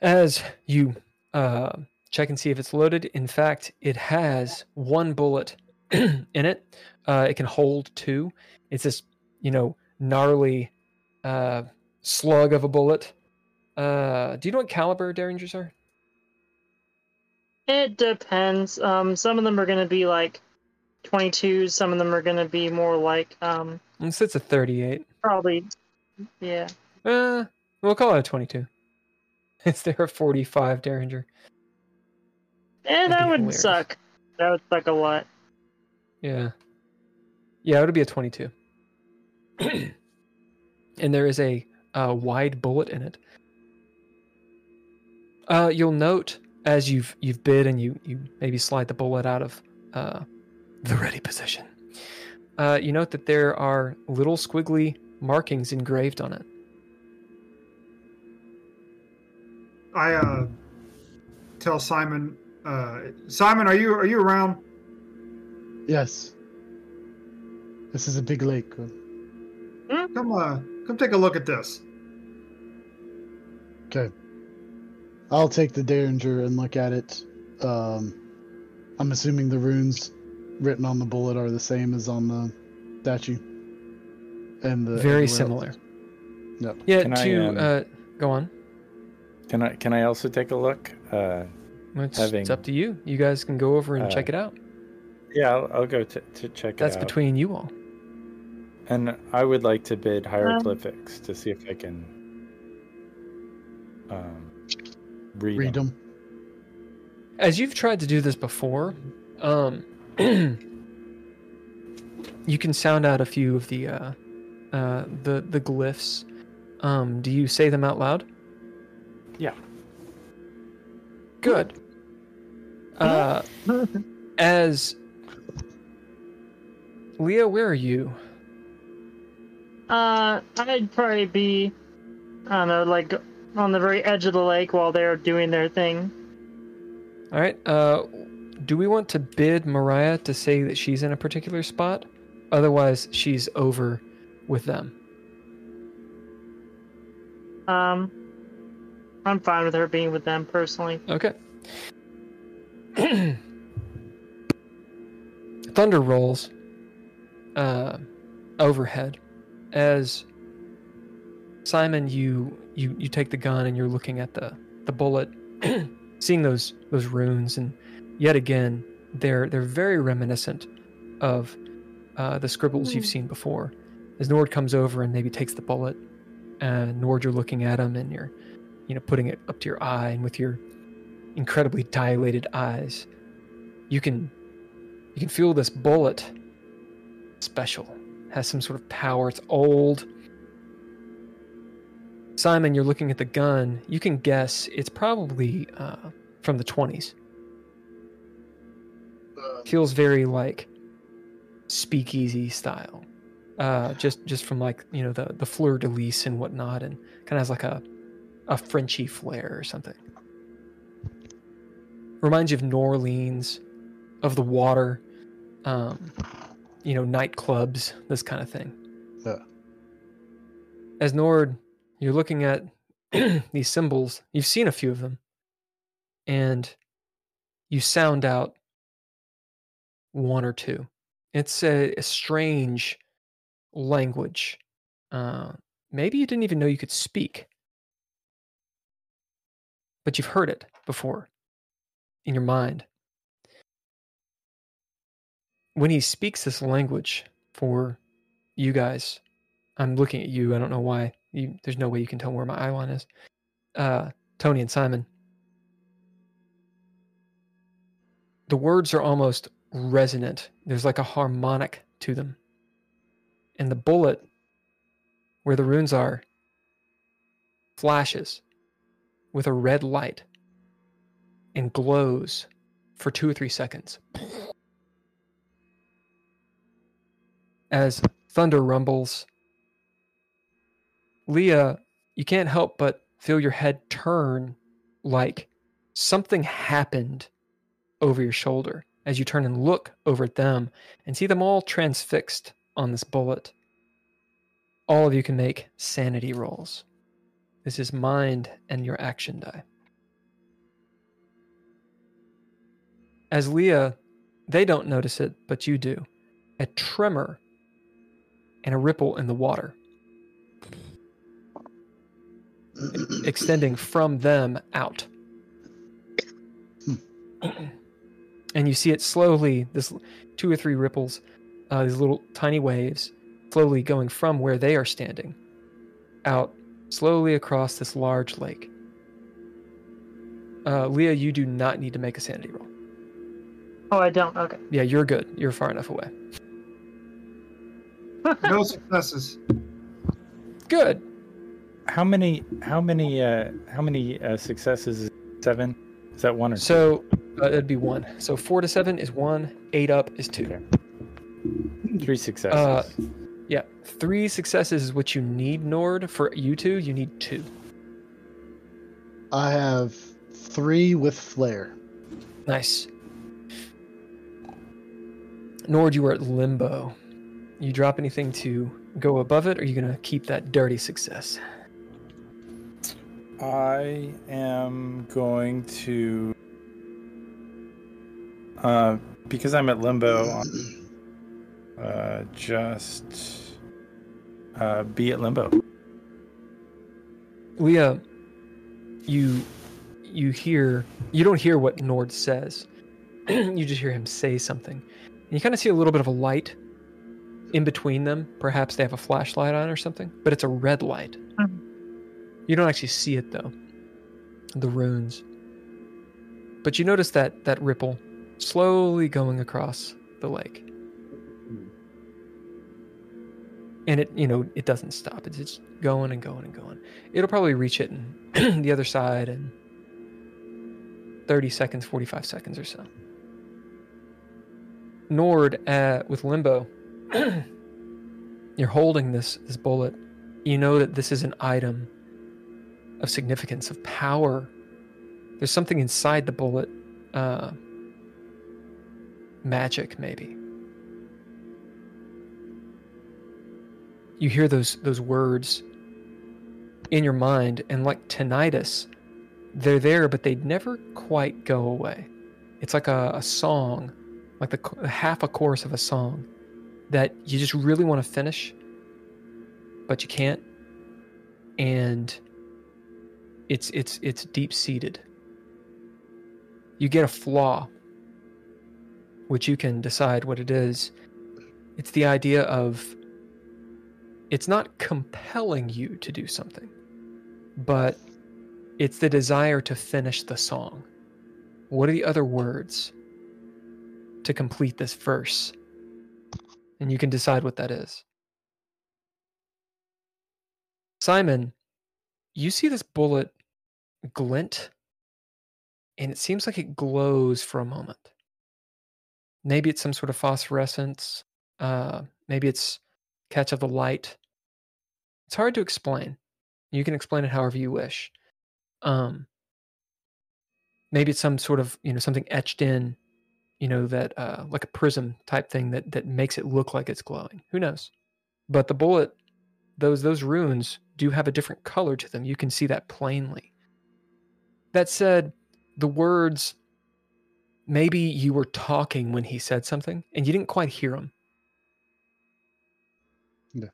As you check and see if it's loaded, in fact, it has one bullet in it. It can hold two. It's this, gnarly slug of a bullet. Do you know what caliber Derringers are? It depends. Some of them are going to be like 22s, some of them are going to be more like so it's a 38 probably, yeah. We'll call it a 22. Is there a 45 Derringer? That would hilarious. Suck. That would suck a lot. Yeah, it would be a 22. And there is a wide bullet in it. You'll note as you've bid and you maybe slide the bullet out of the ready position. You note that there are little squiggly markings engraved on it. I tell Simon. Simon, are you around? Yes. This is a big lake. Come take a look at this. Okay. I'll take the Derringer and look at it. I'm assuming the runes written on the bullet are the same as on the statue, and the very similar. Yep. Yeah. Go on. Can I also take a look? It's up to you. You guys can go over and check it out. Yeah, I'll go to check it out. That's between you all. And I would like to bid hieroglyphics to see if I can read them. As you've tried to do this before, you can sound out a few of the glyphs. Do you say them out loud? Yeah. Good. As Leah, where are you? I'd probably be, I don't know, like on the very edge of the lake while they're doing their thing. All right. Do we want to bid Mariah to say that she's in a particular spot? Otherwise, she's over with them. I'm fine with her being with them personally. Okay. Thunder rolls overhead as Simon, you take the gun and you're looking at the bullet, seeing those runes, and yet again they're very reminiscent of the scribbles you've seen before. As Nord comes over and maybe takes the bullet, Nord, you're looking at him and you're putting it up to your eye, and with your incredibly dilated eyes, you can feel this bullet special. It has some sort of power. It's old. Simon, you're looking at the gun. You can guess it's probably from the 20s. Feels very like speakeasy style. Just from like, the fleur-de-lis and whatnot, and kind of has like a Frenchy flair or something. Reminds you of New Orleans, of the water, nightclubs, this kind of thing. Yeah. As Nord, you're looking at these symbols. You've seen a few of them. And you sound out one or two. It's a strange language. Maybe you didn't even know you could speak. But you've heard it before in your mind. When he speaks this language for you guys, I'm looking at you. I don't know why. There's no way you can tell where my eye line is. Tony and Simon. The words are almost resonant. There's like a harmonic to them. And the bullet, where the runes are, flashes with a red light and glows for 2 or 3 seconds. As thunder rumbles, Leah, you can't help but feel your head turn like something happened over your shoulder as you turn and look over at them and see them all transfixed on this bullet. All of you can make sanity rolls. This is mind and your action die. As Leah, they don't notice it, but you do. A tremor and a ripple in the water, extending from them out. And you see it slowly, this 2 or 3 ripples, these little tiny waves, slowly going from where they are standing out, slowly across this large lake. Leah, you do not need to make a sanity roll. Oh, I don't? Okay. Yeah, you're good. You're far enough away. No successes. Good. How many successes? 7? Is that 1 or 2? So it'd be 1. So 4 to 7 is 1. 8 up is 2. Okay. 3 successes. 3 successes is what you need, Nord. For you two, you need 2. I have 3 with flare. Nice. Nord, you are at limbo. You drop anything to go above it, or are you going to keep that dirty success? I am going to... because I'm at limbo, just be at limbo. Leah, you don't hear what Nord says. You just hear him say something. And you kind of see a little bit of a light in between them. Perhaps they have a flashlight on or something, but it's a red light. Mm-hmm. You don't actually see it though, the runes, but you notice that ripple slowly going across the lake. And it it doesn't stop. It's just going and going and going. It'll probably reach it in the other side in 30 seconds 45 seconds or so. Nord with limbo You're holding this bullet. You know that this is an item of significance, of power. There's something inside the bullet. Magic, maybe. You hear those words in your mind, and like tinnitus, they're there, but they never quite go away. It's like a song, like the half a chorus of a song that you just really want to finish, but you can't, and it's deep-seated. You get a flaw, which you can decide what it is. It's the idea of, it's not compelling you to do something, but it's the desire to finish the song. What are the other words to complete this verse? And you can decide what that is. Simon, you see this bullet glint, and it seems like it glows for a moment. Maybe it's some sort of phosphorescence. Maybe it's catch of the light. It's hard to explain. You can explain it however you wish. Maybe it's some sort of, something etched in, that like a prism type thing that makes it look like it's glowing. Who knows? But the bullet, those runes do have a different color to them. You can see that plainly. That said, the words, maybe you were talking when he said something and you didn't quite hear him. No.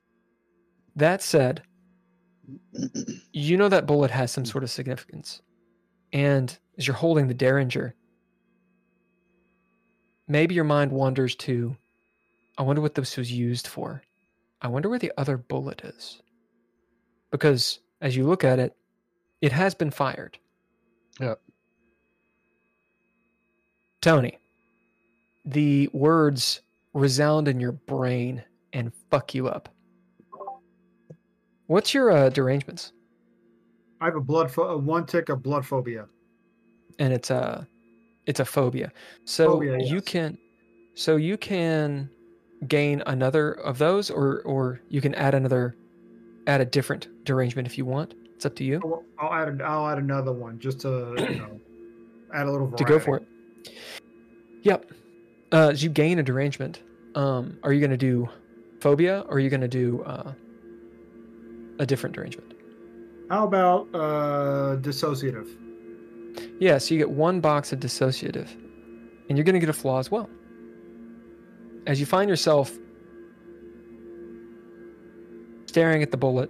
That said, that bullet has some sort of significance. And as you're holding the Derringer, maybe your mind wanders to, I wonder what this was used for. I wonder where the other bullet is. Because as you look at it, it has been fired. Yeah. Tony, the words resound in your brain and fuck you up. What's your derangements? I have one tick of blood phobia, and it's a phobia. So phobia, yes. you can gain another of those, or you can add a different derangement if you want. It's up to you. I'll add another one just to add a little variety. To go for it. Yep. As you gain a derangement, are you going to do phobia, or are you going to do a different derangement? How about dissociative? Yeah, so you get one box of dissociative, and you're going to get a flaw as well. As you find yourself staring at the bullet,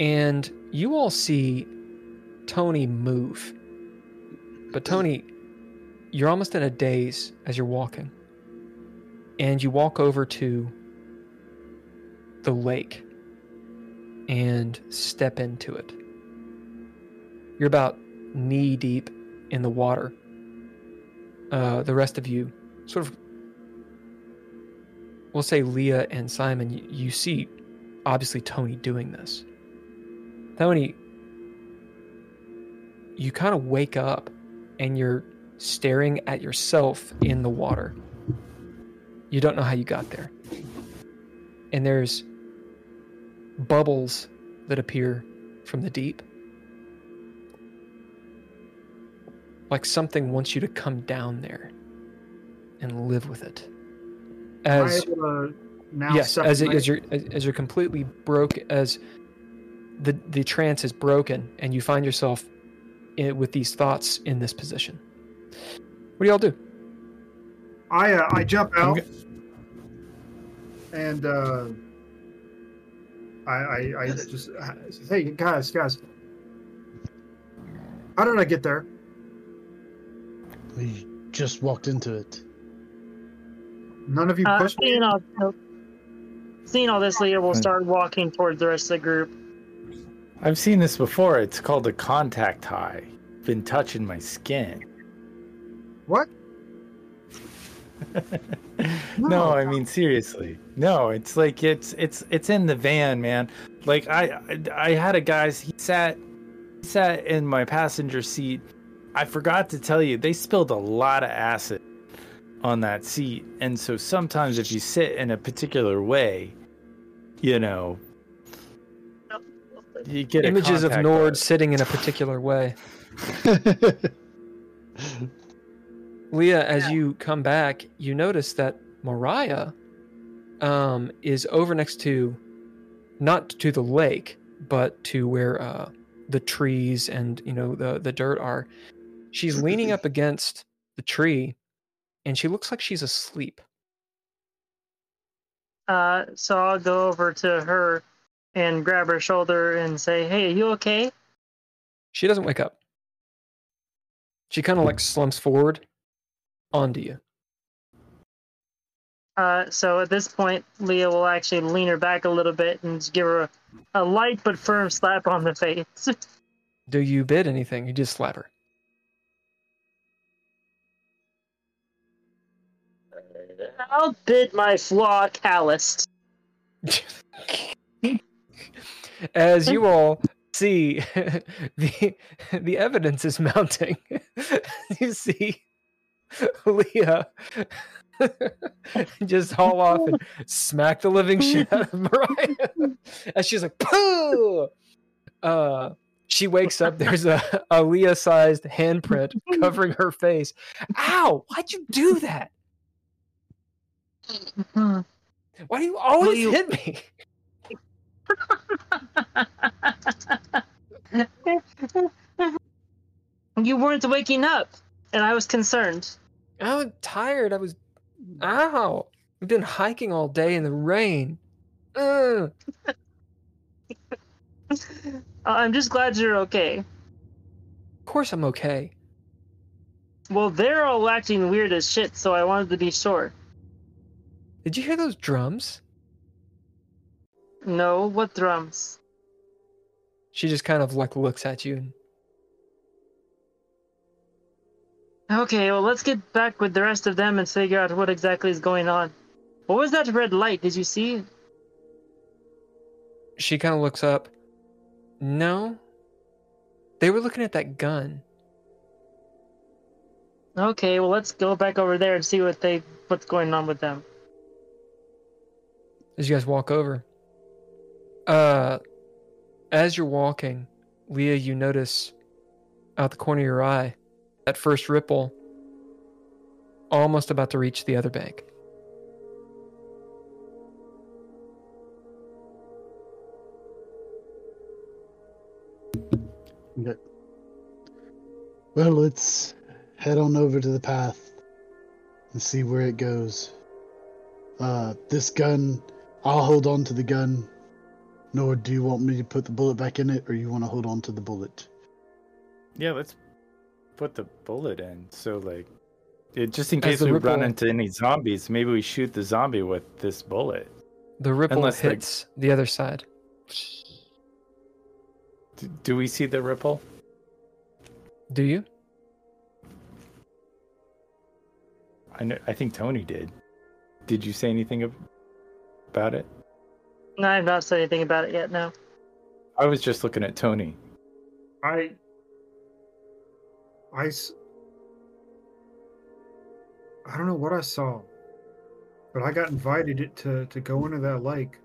and you all see Tony move. But Tony, you're almost in a daze as you're walking. And you walk over to the lake and step into it. You're about knee deep in the water. The rest of you, sort of, we'll say Leah and Simon, you see obviously Tony doing this. Tony, you kind of wake up and you're staring at yourself in the water. You don't know how you got there. And there's bubbles that appear from the deep. Like something wants you to come down there and live with it. As you're completely broke, as the trance is broken, and you find yourself with these thoughts in this position. What do y'all do? I jump out, and I just say, hey guys, how did I get there? We just walked into it. None of you pushed me. Seeing all this, Leah will start walking towards the rest of the group. I've seen this before. It's called the contact high. Been touching my skin. What? No, I mean seriously. No, it's like it's in the van, man. Like I had a guy. He sat in my passenger seat. I forgot to tell you, they spilled a lot of acid on that seat. And so sometimes if you sit in a particular way, you know, you get images of Nord sitting in a particular way. Leah, as you come back, you notice that Mariah is over next to, not to the lake, but to where the trees and, you know, the dirt are. She's leaning up against the tree, and she looks like she's asleep. So I'll go over to her and grab her shoulder and say, "Hey, are you okay?" She doesn't wake up. She kind of like slumps forward onto you. So at this point, Leah will actually lean her back a little bit and just give her a light but firm slap on the face. Do you bid anything? You just slap her. I'll bid my flaw calloused. As you all see, the evidence is mounting. You see Leah just haul off and smack the living shit out of Mariah. And she's like, "Pooh!" She wakes up. There's a Leah-sized handprint covering her face. "Ow! Why'd you do that? Why do you always hit me?" "You weren't waking up, and I was concerned." "I'm tired. I was... Ow! I've been hiking all day in the rain." "I'm just glad you're okay." "Of course I'm okay." "Well, they're all acting weird as shit, so I wanted to be sure." "Did you hear those drums?" "No, what drums?" She just kind of like looks at you. "Okay, well, let's get back with the rest of them and figure out what exactly is going on. What was that red light? Did you see it?" She kind of looks up. "No. They were looking at that gun." "Okay, well, let's go back over there and see what what's going on with them." As you guys walk over, as you're walking, Leah, you notice out the corner of your eye that first ripple almost about to reach the other bank. Okay. Well, let's head on over to the path and see where it goes. This gun, I'll hold on to the gun. Nor do you want me to put the bullet back in it, or you want to hold on to the bullet? Yeah, let's put the bullet in. So, like, just in case we run into any zombies, maybe we shoot the zombie with this bullet. The ripple hits the other side. Do we see the ripple? Do you? I think Tony did. Did you say anything about it? No, I've not said anything about it yet, no. I was just looking at Tony. I don't know what I saw, but I got invited to go into that lake.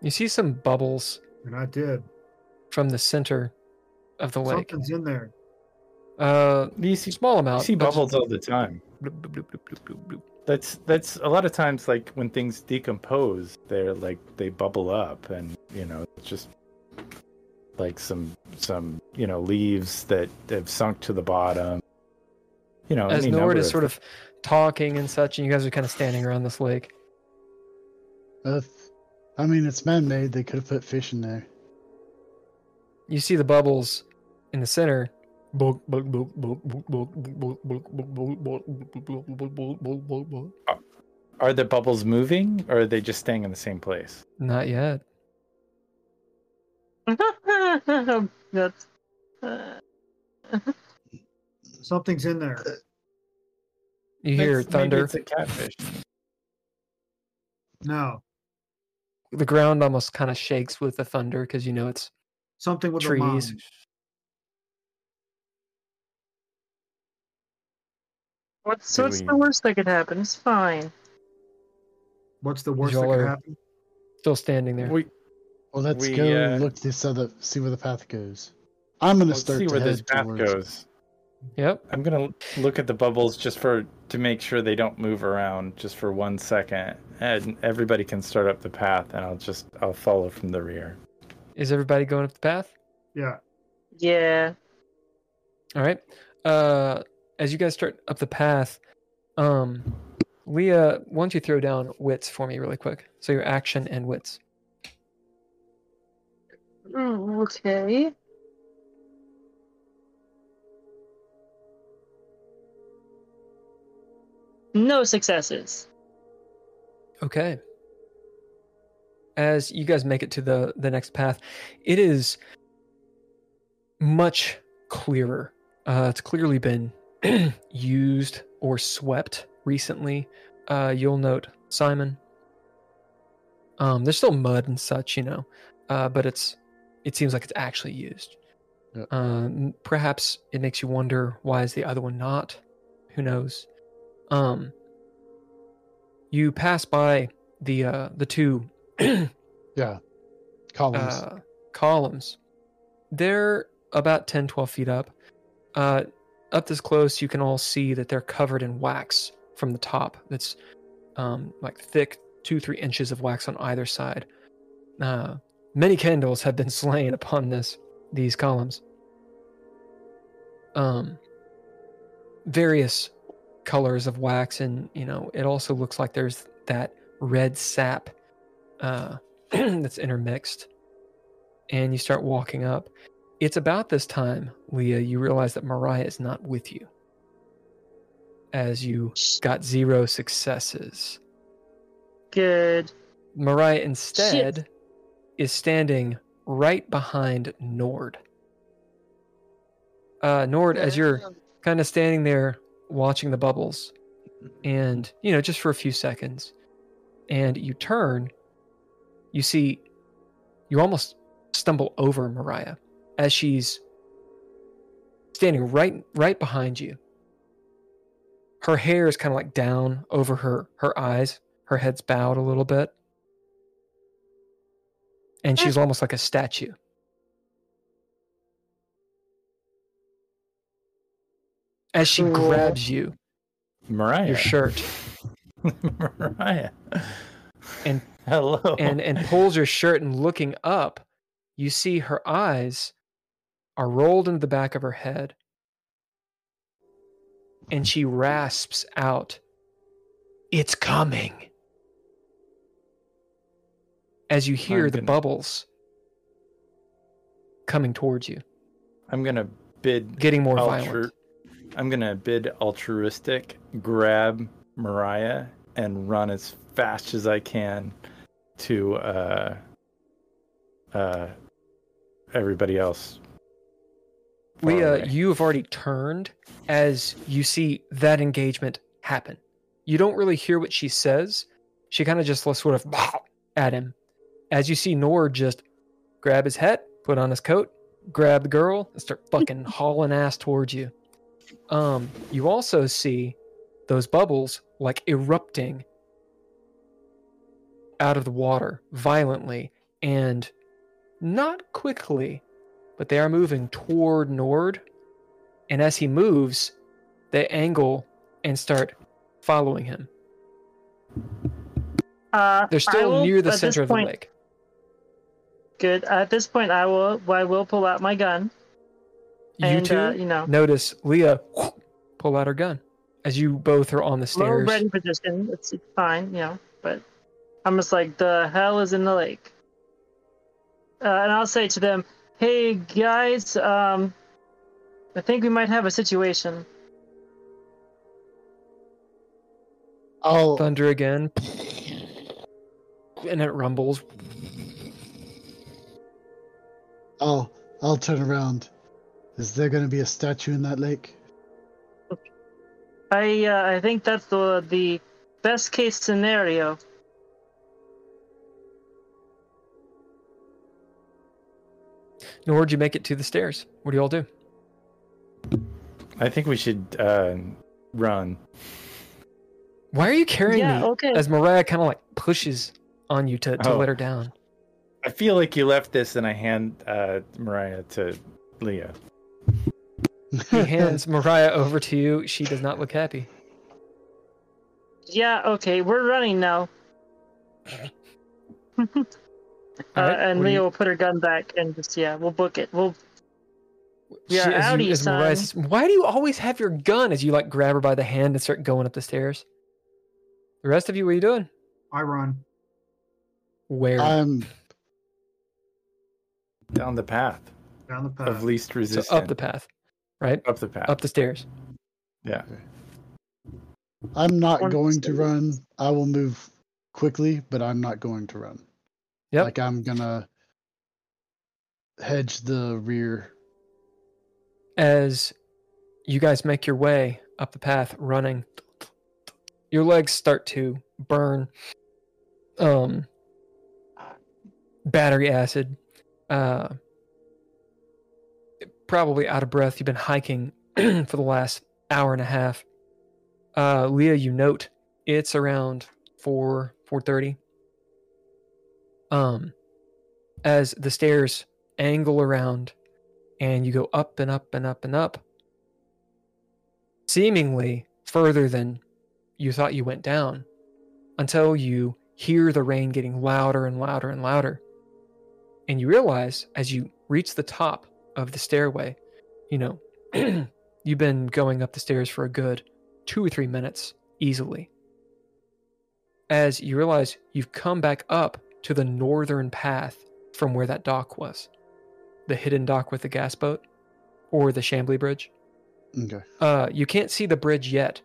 You see some bubbles. And I did. From the center of the lake. Something's in there. You see small amount. You see bubbles all the time. Bloop, bloop, bloop, bloop, bloop, bloop. That's a lot of times, like, when things decompose, they're like, they bubble up, and, you know, it's just like some, you know, leaves that have sunk to the bottom, you know. As Nord is sort of talking and such, and you guys are kind of standing around this lake. I mean, it's man-made. They could have put fish in there. You see the bubbles in the center. Are the bubbles moving, or are they just staying in the same place? Not yet. Something's in there. You hear thunder. It's a catfish. No. The ground almost kind of shakes with the thunder because you know it's something with trees. What's the worst that could happen? It's fine. What's the worst that could happen? Still standing there. Well, let's go look this other, see where the path goes. I'm gonna start. See where this path goes. Yep. I'm gonna look at the bubbles just to make sure they don't move around, just for 1 second, and everybody can start up the path, and I'll follow from the rear. Is everybody going up the path? Yeah. Yeah. All right. As you guys start up the path, Leah, why don't you throw down wits for me really quick? So your action and wits. Okay. No successes. Okay. As you guys make it to the next path, it is much clearer. It's clearly been used or swept recently. You'll note, Simon. There's still mud and such, you know, but it seems like it's actually used. Yep. Perhaps it makes you wonder, why is the other one not? Who knows? You pass by the two columns. They're about 10, 12 feet up. Up this close, you can all see that they're covered in wax from the top. That's like thick, 2-3 inches of wax on either side. Many candles have been slain upon these columns. Various colors of wax, and you know, it also looks like there's that red sap that's intermixed. And you start walking up. It's about this time, Leah, you realize that Mariah is not with you, as you got 0 successes. Good. Mariah instead is standing right behind Nord. Nord, as you're kind of standing there watching the bubbles, and you know, just for a few seconds, and you turn, you see, you almost stumble over Mariah as she's standing right behind you. Her hair is kind of like down over her eyes, her head's bowed a little bit, and she's almost like a statue. As she grabs you, Mariah, your shirt, Mariah, and hello, and pulls your shirt, and looking up, you see her eyes are rolled into the back of her head, and she rasps out, "It's coming." As you hear the bubbles coming towards you, I'm gonna bid getting more violent. I'm going to bid altruistic, grab Mariah, and run as fast as I can to everybody else. Leah, you have already turned as you see that engagement happen. You don't really hear what she says. She kind of just sort of at him. As you see Nord just grab his hat, put on his coat, grab the girl, and start fucking hauling ass towards you. You also see those bubbles like erupting out of the water violently, and not quickly, but they are moving toward Nord. And as he moves, they angle and start following him. They're still near the center of the lake. Good. At this point, I will pull out my gun. Notice Leah pull out her gun as you both are on the stairs. Low ready position. It's fine, you know, but I'm just like, the hell is in the lake. And I'll say to them, "Hey guys, I think we might have a situation." Oh, thunder again, and it rumbles. Oh, I'll turn around. Is there going to be a statue in that lake? I think that's the best case scenario. Nord, you make it to the stairs. What do you all do? I think we should run. Why are you carrying me? Okay. As Mariah kind of like pushes on you to let her down. I feel like you left this, and I hand Mariah to Leah. He hands Mariah over to you. She does not look happy. Yeah, okay. We're running now. Right, and Leah will put her gun back and just, we'll book it. Howdy, son. Mariah says, why do you always have your gun? As you like grab her by the hand and start going up the stairs. The rest of you, what are you doing? I run. Where? Down the path. Down the path. Of least resistance. So up the path, right? Up the path. Up the stairs. Yeah. I'm not going to run. I will move quickly, but I'm not going to run. Yep. Like I'm going to hedge the rear. As you guys make your way up the path, running, your legs start to burn battery acid. Probably out of breath. You've been hiking for the last hour and a half. Leah, you note it's around 4:30. As the stairs angle around and you go up and up and up and up, seemingly further than you thought you went down, until you hear the rain getting louder and louder and louder. And you realize as you reach the top of the stairway, you've been going up the stairs for a good 2 or 3 minutes easily. As you realize you've come back up to the northern path from where that dock was. The hidden dock with the gas boat, or the Chambly Bridge. Okay. You can't see the bridge yet,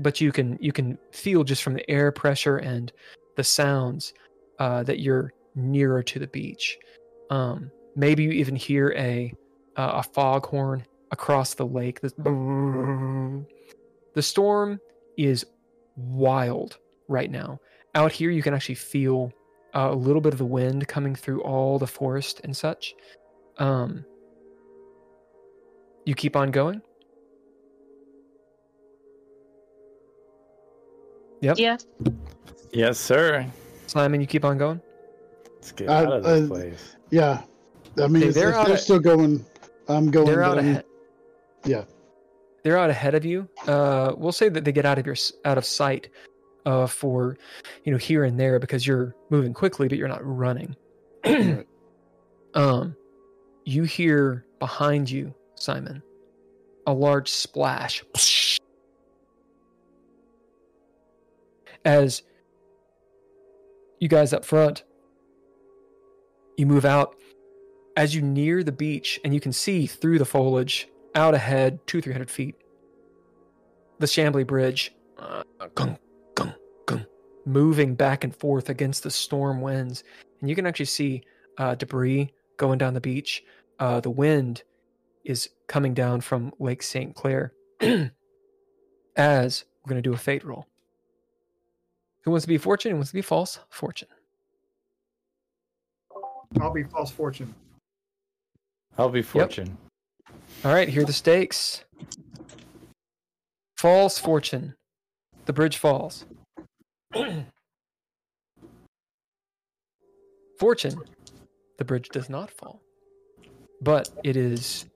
but you can feel just from the air pressure and the sounds that you're nearer to the beach. Maybe you even hear a foghorn across the lake. The storm is wild right now. Out here, you can actually feel a little bit of the wind coming through all the forest and such. You keep on going? Yep. Yeah. Yes, sir. Simon, you keep on going? Let's get out of this place. Yeah. I mean, they're still going. I'm going. They're out ahead. Yeah. They're out ahead of you. We'll say that they get out of sight for, here and there, because you're moving quickly, but you're not running. You hear behind you, Simon, a large splash. As you guys up front, you move out. As you near the beach, and you can see through the foliage, out ahead, 200-300 feet, the Chambly Bridge, moving back and forth against the storm winds. And you can actually see debris going down the beach. The wind is coming down from Lake St. Clair. As we're going to do a fate roll. Who wants to be fortune? Who wants to be false fortune? I'll be false fortune. I'll be fortune. Yep. All right, here are the stakes. False fortune. The bridge falls. Fortune. The bridge does not fall, but it is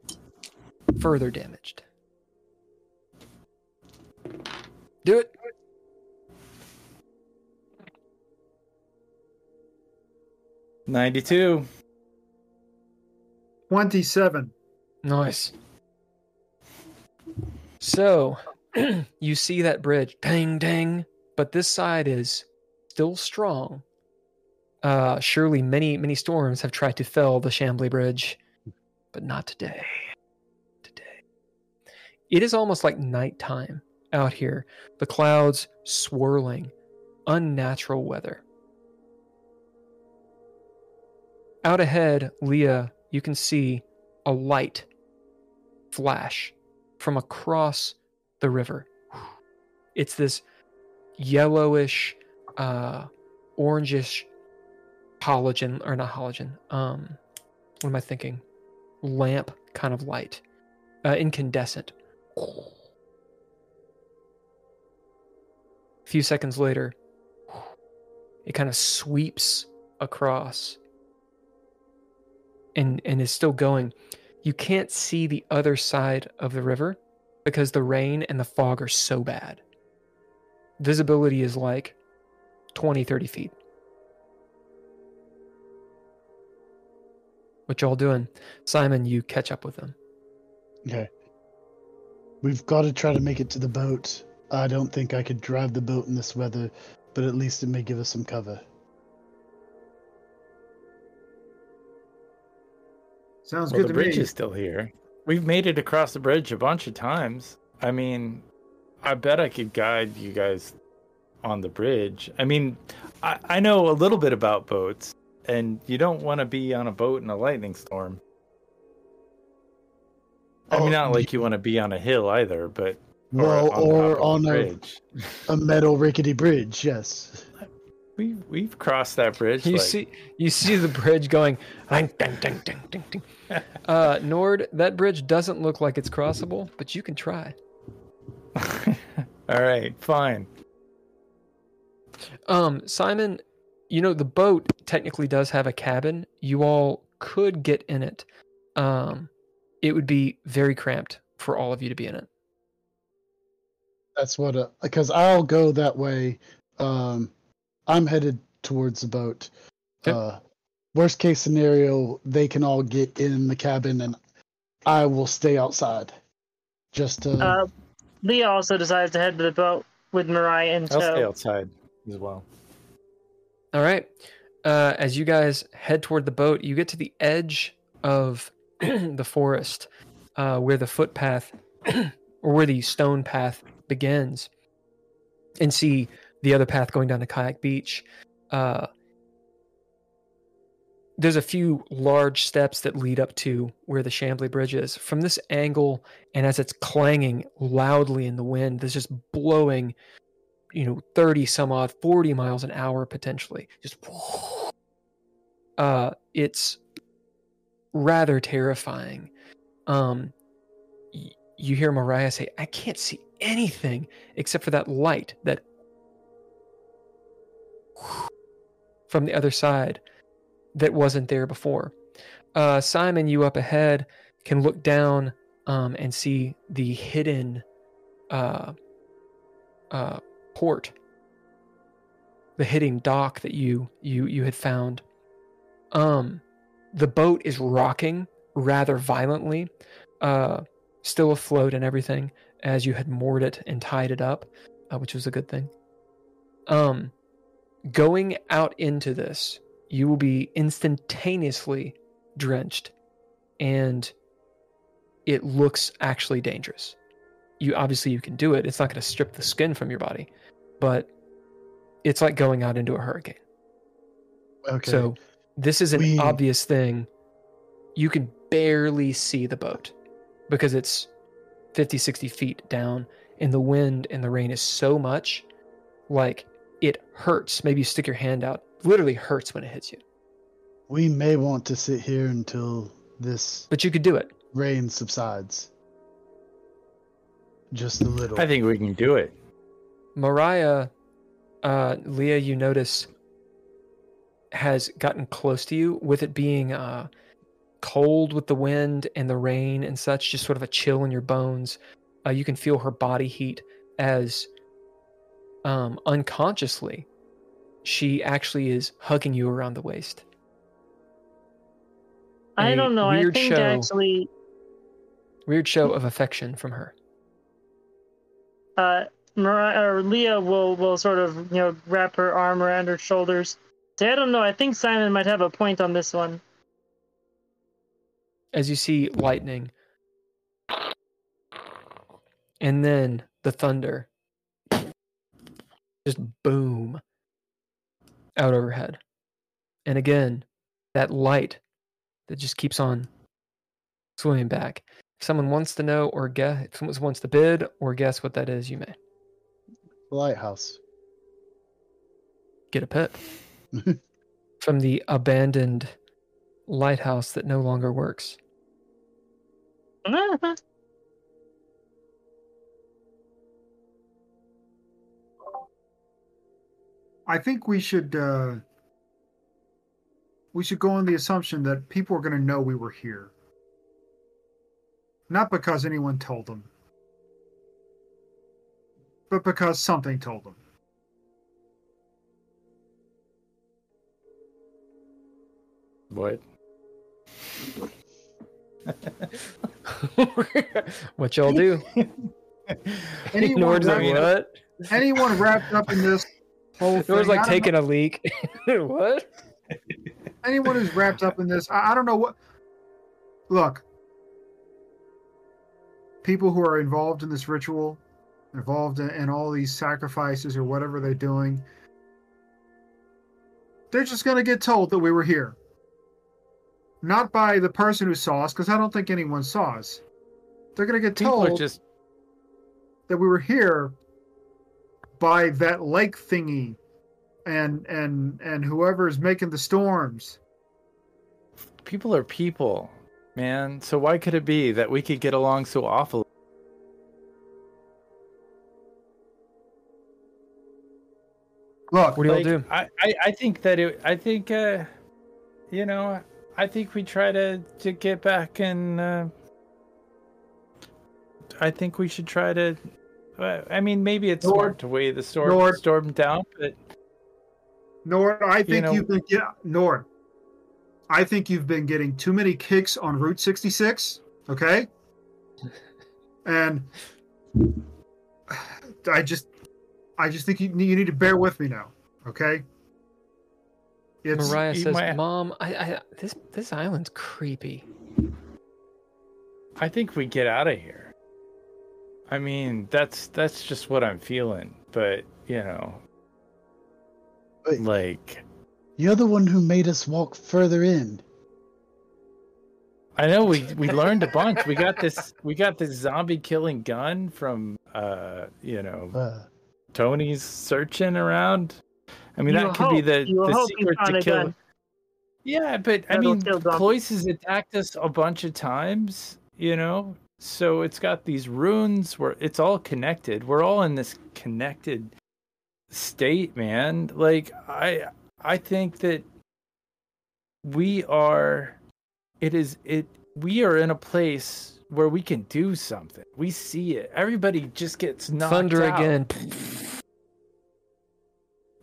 further damaged. Do it. $92. 27. Nice. So, you see that bridge. Dang, dang. But this side is still strong. Surely many, many storms have tried to fell the Chambly Bridge. But not today. Today. It is almost like nighttime out here. The clouds swirling. Unnatural weather. Out ahead, Leah, you can see a light flash from across the river. It's this yellowish, orangish lamp kind of light. Incandescent. A few seconds later, it kind of sweeps across and is still going. You can't see the other side of the river because the rain and the fog are so bad. Visibility is like 20, 30 feet. What y'all doing? Simon, you catch up with them. Okay. We've got to try to make it to the boat. I don't think I could drive the boat in this weather, but at least it may give us some cover. Sounds good to me. The bridge is still here. We've made it across the bridge a bunch of times. I mean, I bet I could guide you guys on the bridge. I mean, I know a little bit about boats, and you don't want to be on a boat in a lightning storm. I mean, not like you want to be on a hill either, but... Well, or on a metal rickety bridge, yes. We've crossed that bridge. You see the bridge going... ding, ding, ding, ding, ding, ding. Nord, that bridge doesn't look like it's crossable, but you can try. All right, fine. Simon, you know, the boat technically does have a cabin. You all could get in it. It would be very cramped for all of you to be in it. That's what, because I'll go that way. I'm headed towards the boat. Okay. Worst case scenario, they can all get in the cabin and I will stay outside. Just to... Leah also decides to head to the boat with Mariah and I'll stay outside as well. All right. As you guys head toward the boat, you get to the edge of the forest where the footpath or where the stone path begins and see the other path going down to Kayak Beach. There's a few large steps that lead up to where the Chambly Bridge is. From this angle, and as it's clanging loudly in the wind, that's just blowing, 30 some odd, 40 miles an hour potentially. Just, it's rather terrifying. You hear Mariah say, "I can't see anything except for that light that from the other side." That wasn't there before. Simon, you up ahead can look down and see the hidden port, the hidden dock that you had found. The boat is rocking rather violently, still afloat and everything, as you had moored it and tied it up, which was a good thing. Going out into this, you will be instantaneously drenched, and it looks actually dangerous. You can do it. It's not going to strip the skin from your body, but it's like going out into a hurricane. Okay. So this is an obvious thing. You can barely see the boat because it's 50, 60 feet down, and the wind and the rain is so much, like it hurts. Maybe you stick your hand out. Literally hurts when it hits you. We may want to sit here until this... But you could do it. ...rain subsides. Just a little. I think we can do it. Mariah, Leah, you notice, has gotten close to you with it being cold with the wind and the rain and such, just sort of a chill in your bones. You can feel her body heat as unconsciously... She actually is hugging you around the waist. I don't know. I think actually... Weird show of affection from her. Leah will sort of, wrap her arm around her shoulders. Say, I don't know. I think Simon might have a point on this one. As you see lightning. And then the thunder. Just boom. Out overhead. And again, that light that just keeps on swimming back. If someone wants to know or guess, if someone wants to bid or guess what that is, you may. Lighthouse. Get a pip. From the abandoned lighthouse that no longer works. I think we should go on the assumption that people are going to know we were here. Not because anyone told them, but because something told them. What? What y'all do? Anyone wrapped up in this whole thing. It was like taking a leak. What? Anyone who's wrapped up in this, I don't know what. Look, people who are involved in this ritual, involved in all these sacrifices or whatever they're doing, they're just going to get told that we were here. Not by the person who saw us, because I don't think anyone saw us. They're going to get told that we were here by that lake thingy and whoever's making the storms. People are people, man. So why could it be that we could get along so awfully? Look, what do you do? I think that it, I think we try to get back and I think we should try to, I mean, maybe it's hard to weigh the storm down, but Nord, I think I think you've been getting too many kicks on Route 66, okay? And I just think you need to bear with me now, okay? Mariah says, "Mom, this island's creepy. I think we get out of here. I mean, that's just what I'm feeling. But like, you're the one who made us walk further in. I know we learned a bunch. We got this zombie killing gun from Tony's searching around." I mean, that could be the secret to kill. Yeah, but I mean, Cloyce has attacked us a bunch of times, so it's got these runes where it's all connected. We're all in this connected state, man. Like, I think that we are in a place where we can do something. We see it. Everybody just gets knocked out. Thunder again.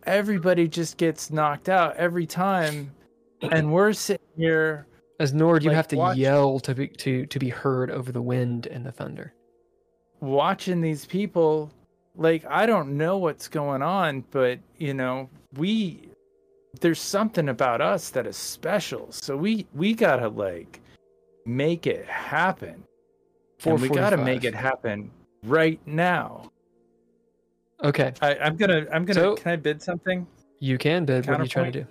Everybody just gets knocked out every time, and we're sitting here. As Nord, you have to yell to be heard over the wind and the thunder. Watching these people, like, I don't know what's going on, but there's something about us that is special. So we gotta make it happen, and we gotta make it happen right now. Okay. I'm gonna can I bid something? You can bid. What are you trying to do?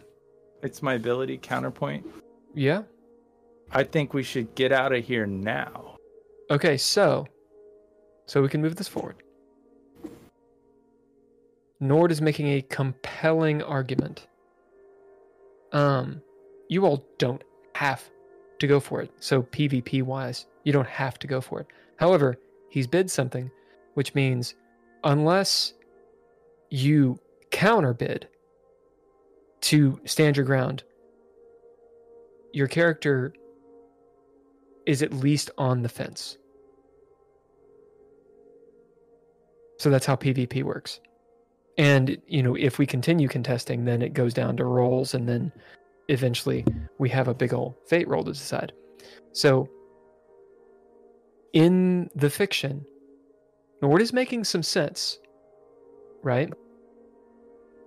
It's my ability, counterpoint. Yeah. I think we should get out of here now. Okay, so we can move this forward. Nord is making a compelling argument. You all don't have to go for it. So PvP wise, you don't have to go for it. However, he's bid something, which means unless you counterbid to stand your ground, your character is at least on the fence. So that's how PvP works. And, if we continue contesting, then it goes down to rolls, and then eventually we have a big old fate roll to decide. So, in the fiction, Nord is making some sense, right?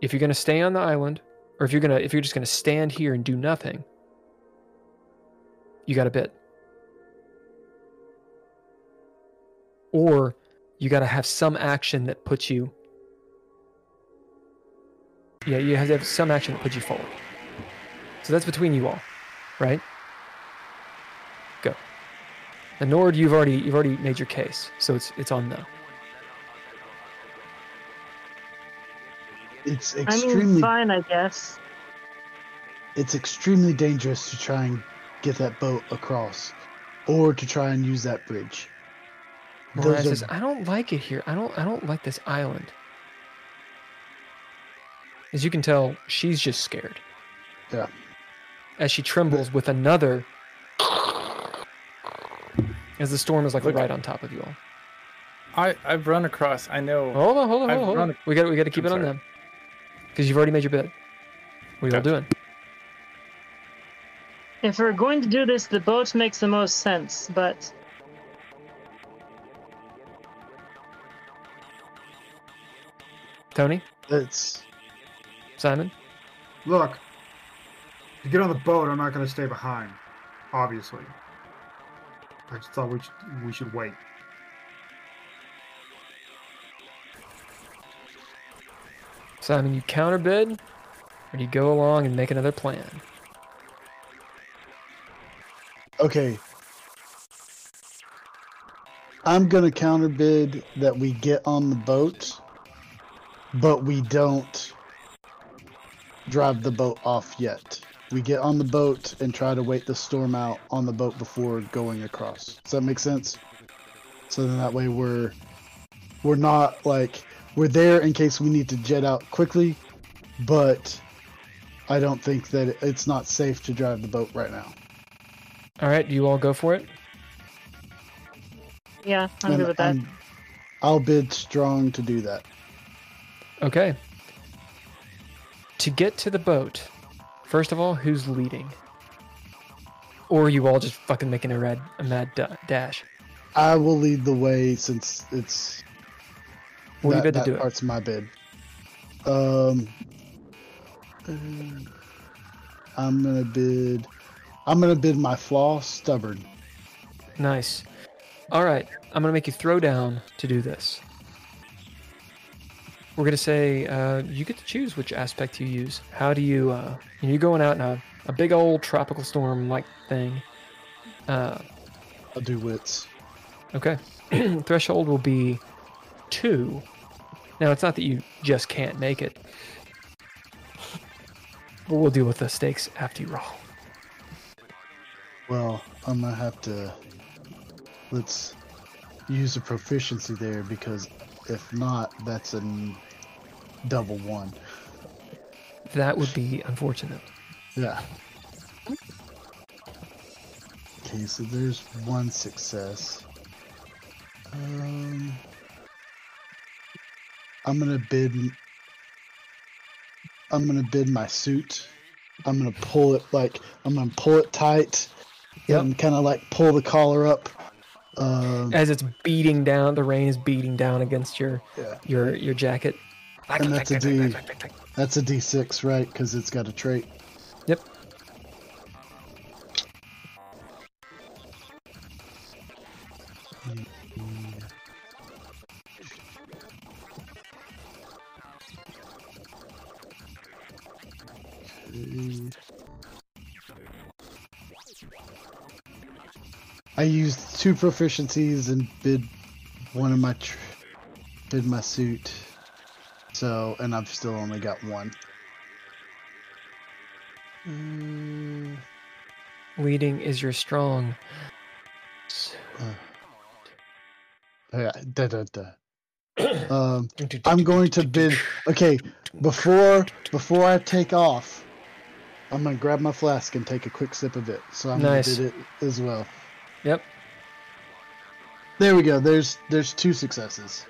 If you're going to stay on the island, or if you're just going to stand here and do nothing, you got to bid, or you got to have some action that puts you. Yeah, you have to have some action that puts you forward. So that's between you all, right? Go. And Nord, you've already made your case, so it's on now. It's extremely fine, I guess. It's extremely dangerous to try and get that boat across, or to try and use that bridge. Mariah says, I don't like it here. I don't like this island. As you can tell, she's just scared. Yeah. As she trembles with another, as the storm is like right on top of you all. I've run across. I know. Hold on. We got to keep it on them, because you've already made your bed. What are y'all doing? If we're going to do this, the boat makes the most sense, but. Tony? It's. Simon? Look, to get on the boat, I'm not going to stay behind, obviously. I just thought we should wait. Simon, you counterbid, or do you go along and make another plan? Okay. I'm going to counterbid that we get on the boat, but we don't drive the boat off yet. We get on the boat and try to wait the storm out on the boat before going across. Does that make sense? So then that way we're not like, we're there in case we need to jet out quickly, but I don't think that it's not safe to drive the boat right now. All right, do you all go for it? Yeah, I'm good with that. I'll bid strong to do that. Okay. To get to the boat, first of all, who's leading? Or are you all just fucking making a mad dash? I will lead the way since it's... What do you bid to do it? That part's my bid. I'm gonna bid my flaw stubborn. Nice. All right, I'm gonna make you throw down to do this. We're gonna say you get to choose which aspect you use. How do you? You're going out in a big old tropical storm like thing. I'll do wits. Okay. Threshold will be 2. Now it's not that you just can't make it, but we'll deal with the stakes after you roll. Well, I'm gonna have to. Let's use a proficiency there, because if not, that's a double 1. That would be unfortunate. Yeah. Okay, so there's 1 success. I'm gonna bid my suit. I'm gonna pull it tight. Yep. And kind of like pull the collar up. As it's beating down, the rain is beating down against your jacket. And that's a D6, right? Because it's got a trait. Yep. I used 2 proficiencies and bid one of my bid my suit. So, and I've still only got 1. Leading is your strong. I'm going to bid. Okay, before I take off, I'm gonna grab my flask and take a quick sip of it. So I'm gonna bid it as well. Yep. There we go. There's 2 successes.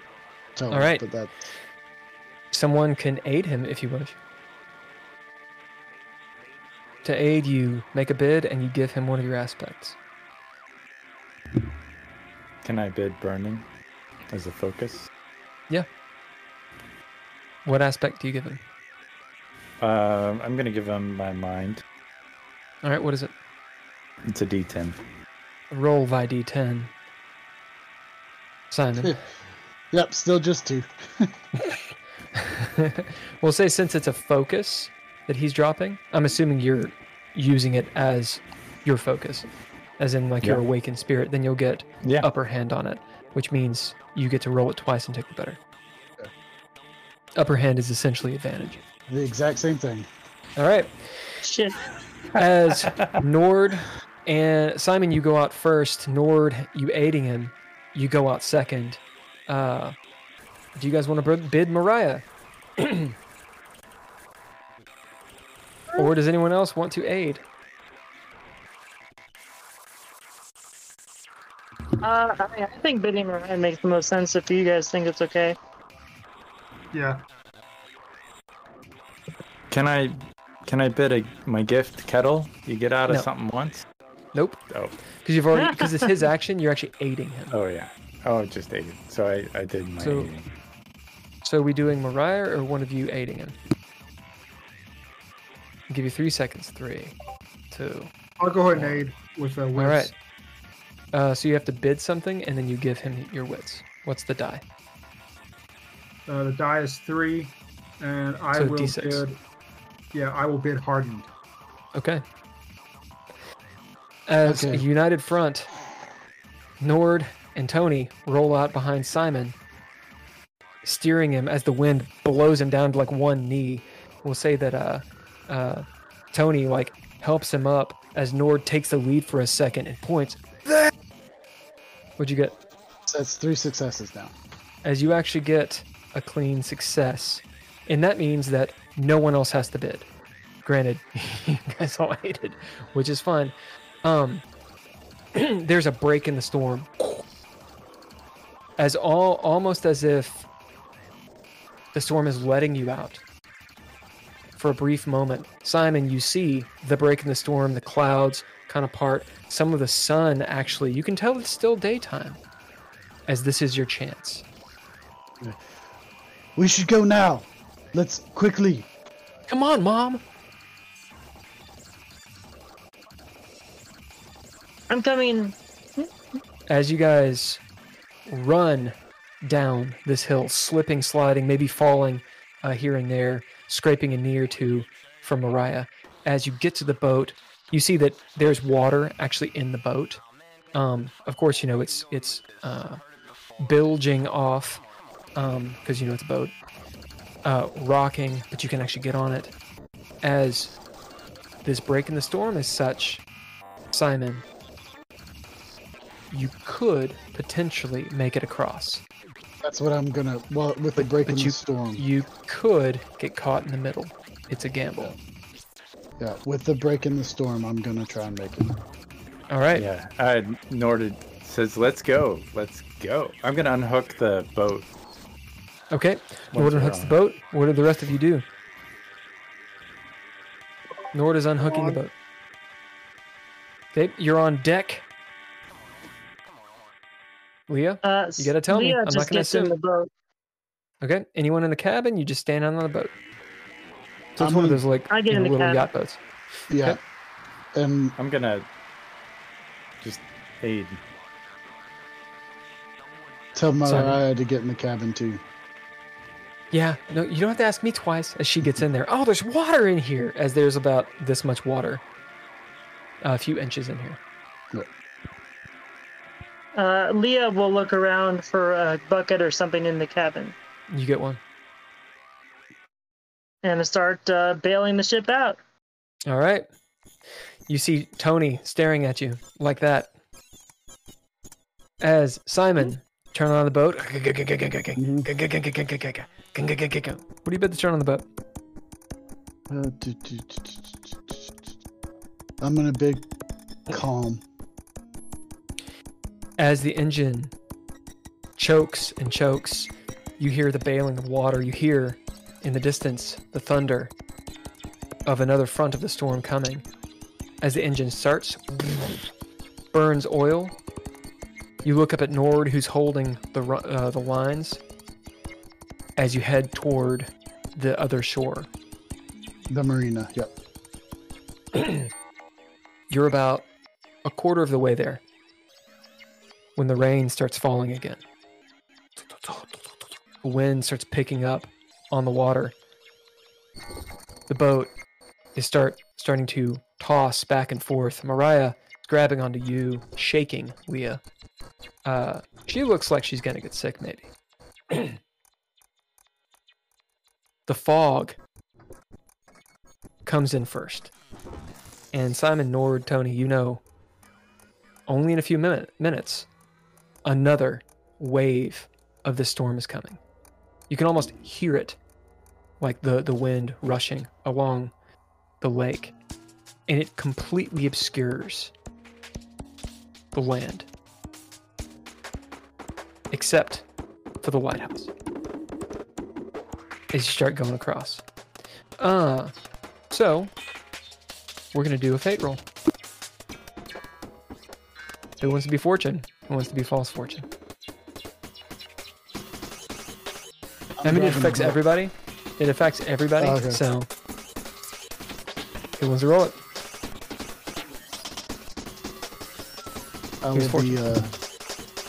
All right. But someone can aid him if you wish. To aid you, make a bid and you give him one of your aspects. Can I bid burning as a focus? Yeah. What aspect do you give him? I'm going to give him my mind. All right. What is it? It's a D10. Roll by D10. Simon. Yep, still just 2. We'll say since it's a focus that he's dropping, I'm assuming you're using it as your focus, as in like your awakened spirit, then you'll get upper hand on it, which means you get to roll it twice and take the better. Okay. Upper hand is essentially advantage. The exact same thing. All right. Shit. As Nord... And Simon, you go out first. Nord, you aiding him. You go out second. Do you guys want to bid Mariah? Or does anyone else want to aid? I think Billy Moran makes the most sense if you guys think it's okay. Yeah. Can I bid my gift kettle? You get out of something once? Nope. Oh. Because you've already it's his action. You're actually aiding him. Oh yeah. Oh, just aiding. So I did my aiding. So are we doing Mariah or one of you aiding him? I'll give you 3 seconds. 3, 2. I'll go ahead and aid with the wits. All right. So you have to bid something, and then you give him your wits. What's the die? The die is 3, and I will D6. Bid. Yeah, I will bid hardened. Okay. As a united front, Nord and Tony roll out behind Simon, steering him as the wind blows him down to like one knee. We'll say that Tony like helps him up as Nord takes the lead for a second and points. What'd you get? That's 3 successes now. As you actually get a clean success, and that means that no one else has to bid. Granted, you guys all hated, which is fine. There's a break in the storm, as almost as if the storm is letting you out. For a brief moment, Simon, you see the break in the storm, the clouds kind of part, some of the sun actually, you can tell it's still daytime, as this is your chance. We should go now. Let's quickly. Come on, Mom. I'm coming. As you guys run down this hill, slipping, sliding, maybe falling here and there, scraping a knee or two from Mariah. As you get to the boat, you see that there's water actually in the boat. Of course, you know, it's bilging off because, you know, it's a boat. Rocking, but you can actually get on it. As this break in the storm is such, Simon, you could potentially make it across. That's what I'm gonna. Well, with the break in the storm, you could get caught in the middle. It's a gamble. Yeah, with the break in the storm, I'm gonna try and make it. All right. Yeah. Nord says, "Let's go. Let's go." I'm gonna unhook the boat. Okay, Nord unhooks the boat. What do the rest of you do? Nord is unhooking the boat. Okay, you're on deck. Leah, you gotta tell me. I'm not gonna assume. The boat. Okay, anyone in the cabin? You just stand on the boat. So it's one of those like little yacht boats. Yeah, okay. I'm gonna just aid. Tell Mariah to get in the cabin too. Yeah, no, you don't have to ask me twice. As she gets in there, oh, there's water in here. As there's about this much water, a few inches in here. Leah will look around for a bucket or something in the cabin. You get one, and start bailing the ship out. All right. You see Tony staring at you like that. As Simon, turn on the boat. What do you bet to turn on the boat? I'm gonna bid calm. As the engine chokes and chokes, you hear the bailing of water. You hear in the distance the thunder of another front of the storm coming. As the engine starts, burns oil. You look up at Nord, who's holding the lines, as you head toward the other shore. The marina, yep. You're about a quarter of the way there when the rain starts falling again. The wind starts picking up on the water. The boat is starting to toss back and forth. Mariah is grabbing onto you, shaking Leah. She looks like she's gonna get sick, maybe. The fog comes in first, and Simon, Nord, Tony, you know, only in a few minutes, another wave of the storm is coming. You can almost hear it, like the wind rushing along the lake, and it completely obscures the land, except for the lighthouse as you start going across. So we're gonna do a fate roll. Who wants to be fortune? Who wants to be false fortune? I mean, it affects everybody. It affects everybody. Oh, okay. So who wants to roll it?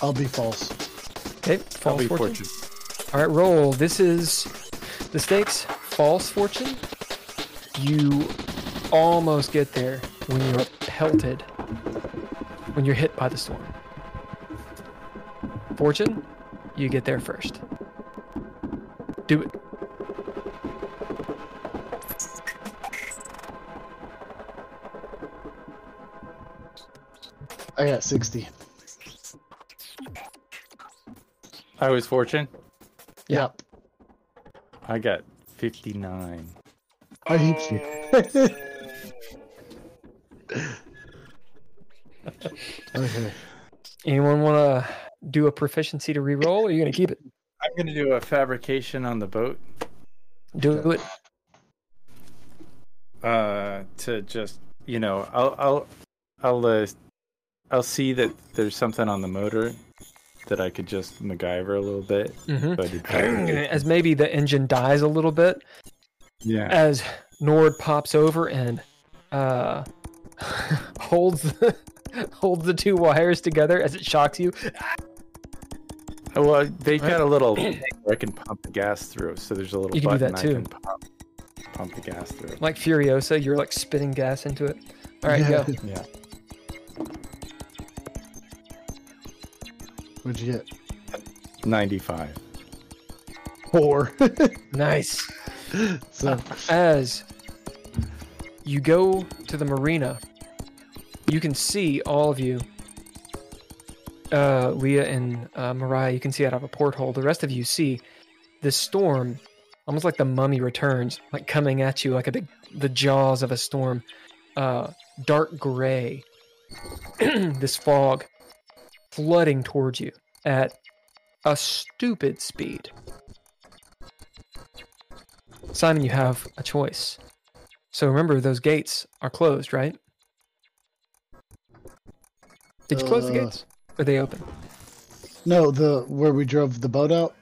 I'll be false. Okay, false. I'll be fortune. All right, roll. This is the stakes. False fortune. You almost get there when you're pelted, when you're hit by the storm. Fortune, you get there first. Do it. I got 60. I was fortune? Yep. I got 59. I hate you. Okay. Anyone want to do a proficiency to re-roll, or are you going to keep it? I'm going to do a fabrication on the boat. Do it. To just, you know, I'll see that there's something on the motor that I could just MacGyver a little bit. Mm-hmm. As maybe the engine dies a little bit. Yeah. As Nord pops over and holds the two wires together as it shocks you. Well, they got a little thing where I can pump the gas through. So there's a little you can button do that too. I can pump the gas through. Like Furiosa, you're like spitting gas into it. All right, go. Yeah. What'd you get? 95. 4. Nice. So, as you go to the marina, you can see all of you. Leah and Mariah, you can see out of a porthole. The rest of you see this storm, almost like the Mummy Returns, like coming at you like the jaws of a storm. Dark gray. This fog flooding towards you at a stupid speed. Simon, you have a choice. So remember, those gates are closed, right? Did you close the gates? Or are they open? No, where we drove the boat out?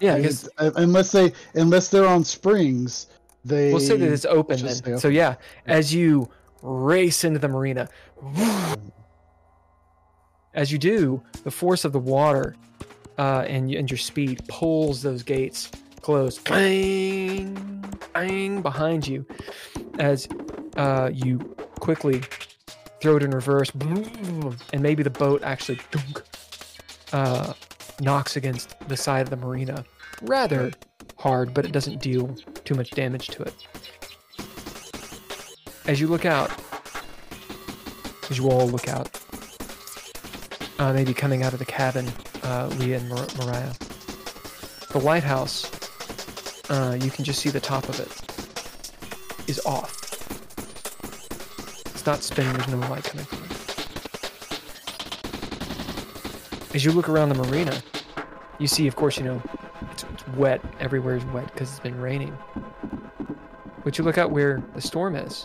Yeah, because unless they're on springs, they... We'll say that it's open then. Open. So yeah, as you race into the marina... As you do, the force of the water and your speed pulls those gates closed. Bang! Bang! Behind you as you quickly throw it in reverse. And maybe the boat actually knocks against the side of the marina rather hard, but it doesn't deal too much damage to it. As you look out, as you all look out, maybe coming out of the cabin, Leah and Mariah. The lighthouse, you can just see the top of it, is off. It's not spinning, there's no light coming from it. As you look around the marina, you see, of course, you know, it's wet, everywhere is wet because it's been raining. But you look out where the storm is,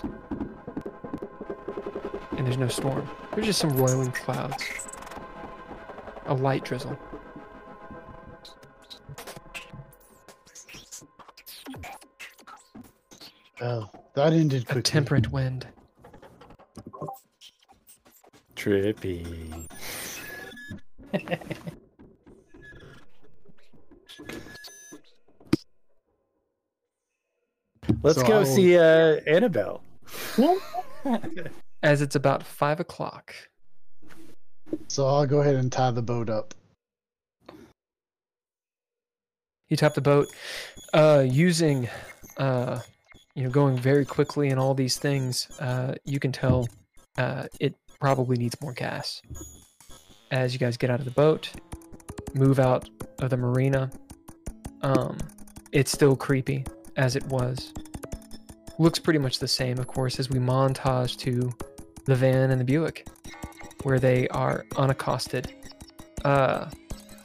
and there's no storm. There's just some roiling clouds. A light drizzle. Oh, that ended quickly. A temperate wind. Trippy. Let's go see Annabelle. As it's about 5:00. So I'll go ahead and tie the boat up. You tap the boat using, you know, going very quickly and all these things. You can tell it probably needs more gas. As you guys get out of the boat, move out of the marina. It's still creepy as it was. looks pretty much the same, of course, as we montage to the van and the Buick, where they are unaccosted.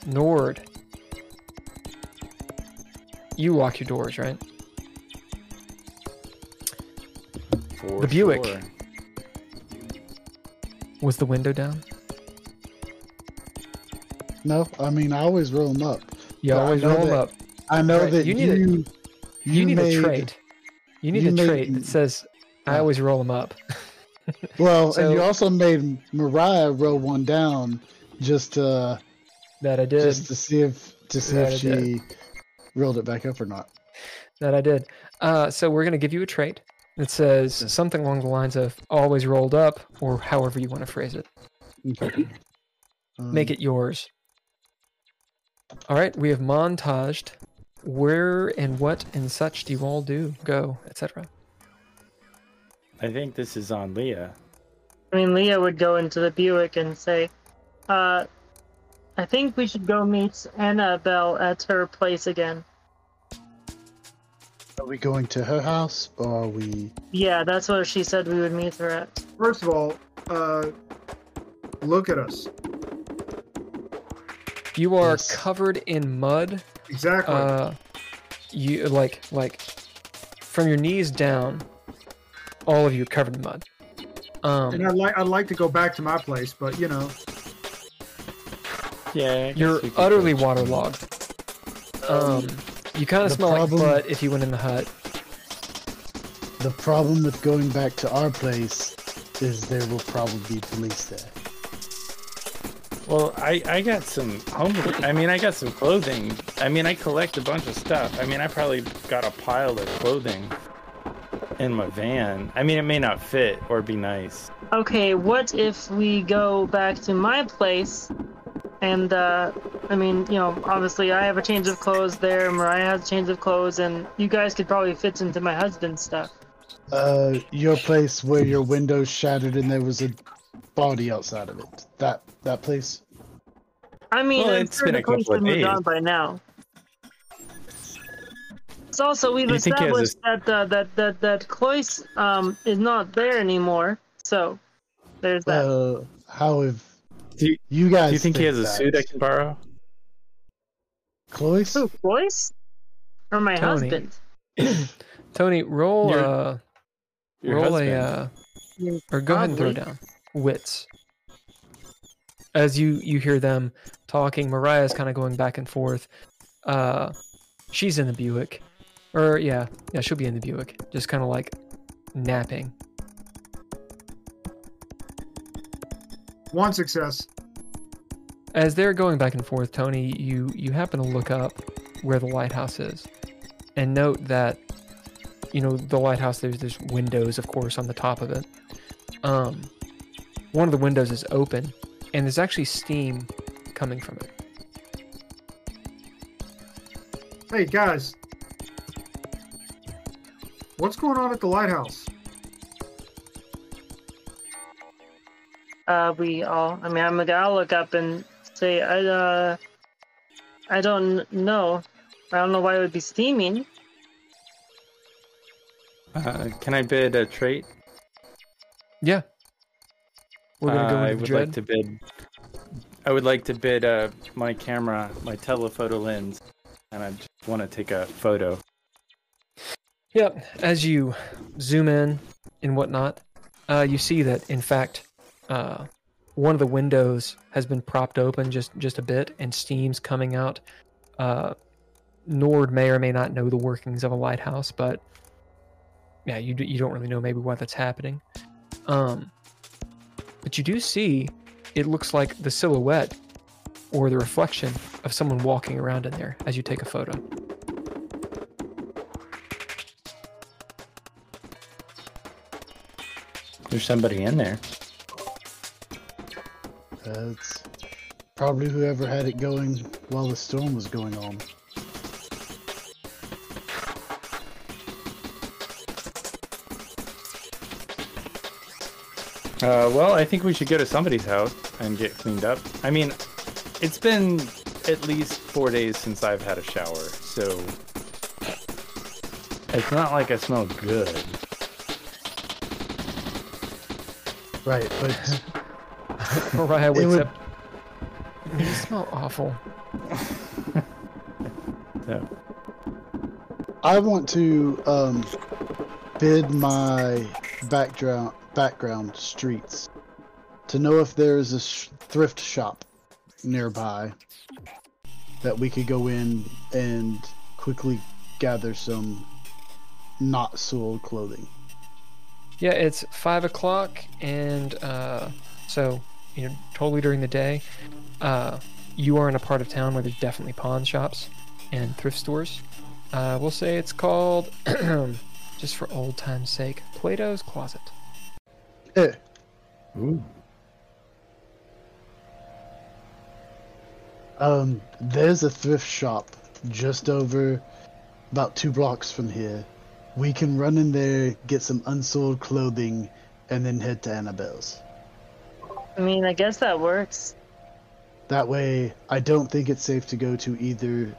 Nord, you lock your doors, right? For the Buick. Sure. Was the window down? No, I mean, I always roll them up. You always roll them up. I know that you need a trait. You need a trait that says, I always roll them up. Well, so, and you also made Mariah roll one down just to, that I did. Just to see if, she rolled it back up or not. That I did. So we're going to give you a trait. It says something along the lines of always rolled up, or however you want to phrase it. Okay. Make it yours. All right, we have montaged. Where and what and such do you all do, go, etc.? I think this is on Leah. I mean, Leah would go into the Buick and say, I think we should go meet Annabelle at her place again. Are we going to her house, or are we... Yeah, that's what she said we would meet her at. First of all, look at us. You are covered in mud. Exactly. You like from your knees down, all of you are covered in mud. And I'd like to go back to my place, but you know. Yeah. You're utterly waterlogged. You kind of smell like blood if you went in the hut. The problem with going back to our place is there will probably be police there. Well, I got some I got some clothing. I mean, I collect a bunch of stuff. I mean, I probably got a pile of clothing in my van. I mean, it may not fit or be nice. Okay, what if we go back to my place? And, I mean, you know, obviously I have a change of clothes there, Mariah has a change of clothes, and you guys could probably fit into my husband's stuff. Your place where your window shattered and there was a body outside of it. That place? I mean, well, it's been a couple of days. Gone by now. It's also, we've established that Cloyce, is not there anymore, so there's that. How have... Do you think he has a suit I can borrow? Cloyce? Who, Cloyce? Or my husband? Tony, roll go ahead and throw down wits. As you hear them talking, Mariah's kind of going back and forth. She's in the Buick. Or yeah, she'll be in the Buick. Just kind of like napping. One success. As they're going back and forth, Tony, you happen to look up where the lighthouse is, and note that, you know, the lighthouse, there's windows, of course, on the top of it. One of the windows is open, and there's actually steam coming from it. Hey guys, what's going on at the lighthouse? I'll look up and say, I don't know. I don't know why it would be steaming. Can I bid a trait? Yeah. We're gonna go with dread. I would like to bid my camera, my telephoto lens, and I just want to take a photo. Yep. As you zoom in and whatnot, you see that, in fact, one of the windows has been propped open just a bit, and steam's coming out. Nord may or may not know the workings of a lighthouse, but yeah, you don't really know maybe why that's happening. But you do see, it looks like the silhouette or the reflection of someone walking around in there as you take a photo. There's somebody in there. It's probably whoever had it going while the storm was going on. Well, I think we should go to somebody's house and get cleaned up. I mean, it's been at least 4 days since I've had a shower, so it's not like I smell good. Right, but... Mariah wakes up. You smell awful. Yeah. I want to bid my background streets to know if there is a thrift shop nearby that we could go in and quickly gather some not soiled clothing. Yeah, it's 5 o'clock, and so you know, totally during the day, you are in a part of town where there's definitely pawn shops and thrift stores. We'll say it's called, just for old time's sake, Plato's Closet. Ooh. There's a thrift shop just over about 2 blocks from here. We can run in there, get some unsold clothing, and then head to Annabelle's. I mean, I guess that works. That way, I don't think it's safe to go to either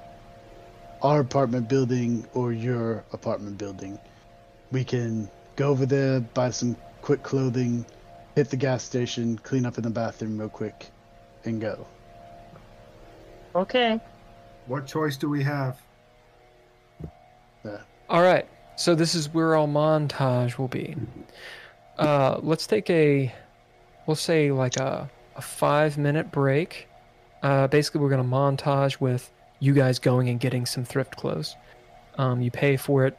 our apartment building or your apartment building. We can go over there, buy some quick clothing, hit the gas station, clean up in the bathroom real quick, and go. Okay. What choice do we have? All right. So this is where our montage will be. Let's take a, we'll say like a 5-minute break. Basically, we're going to montage with you guys going and getting some thrift clothes. You pay for it.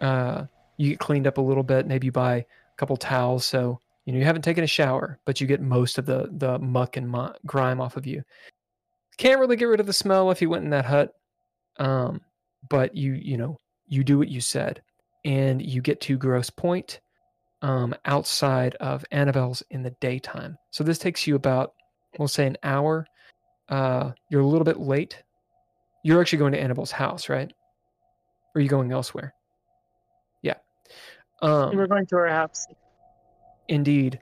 You get cleaned up a little bit. Maybe you buy a couple towels. So, you know, you haven't taken a shower, but you get most of the muck and grime off of you. Can't really get rid of the smell if you went in that hut. But you know, you do what you said, and you get to Grosse Pointe, outside of Annabelle's in the daytime. So this takes you about, we'll say, an hour. You're a little bit late. You're actually going to Annabelle's house, right? Or are you going elsewhere? Yeah. We're going to her house. Indeed.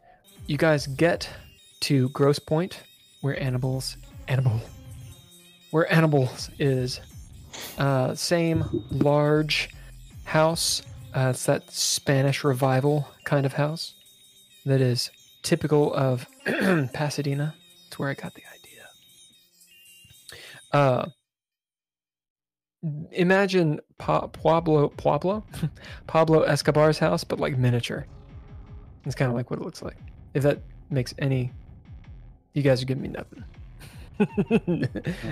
You guys get to Grosse Pointe, where Annabelle's is. Same large house. It's that Spanish revival kind of house that is typical of Pasadena. It's where I got the idea. Imagine Pablo Escobar's house, but like miniature. It's kind of like what it looks like. If that makes any... You guys are giving me nothing.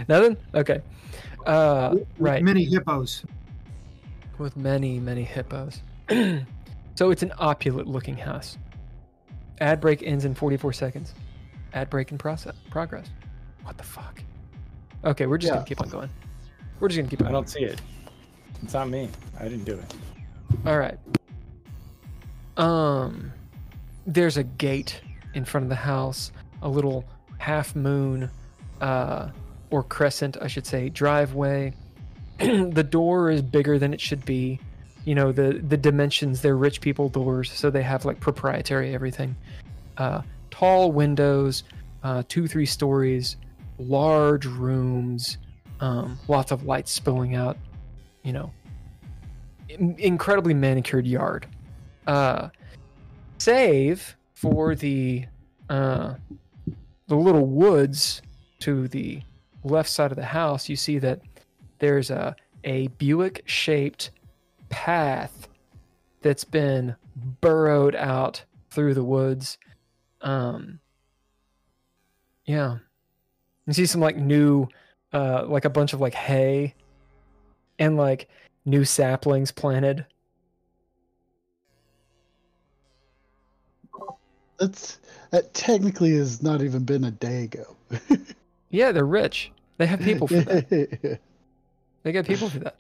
Nothing? Okay. Right. Many hippos. With many, many hippos. So it's an opulent looking house. Ad break ends in 44 seconds. Ad break in progress. What the fuck? Okay, we're just going to keep on going. We're just going to keep on going. I don't see it. It's not me. I didn't do it. All right. There's a gate in front of the house. A little half moon or crescent, I should say, driveway. The door is bigger than it should be. You know, the dimensions, they're rich people doors, so they have like proprietary everything. Tall windows, 2-3 stories, large rooms, lots of lights spilling out, you know, incredibly manicured yard. Save for the little woods to the left side of the house, you see that there's a Buick-shaped path that's been burrowed out through the woods. Yeah. You see some like new, like a bunch of like hay and like new saplings planted. That technically has not even been a day ago. Yeah, they're rich. They have people for that. They got people for that.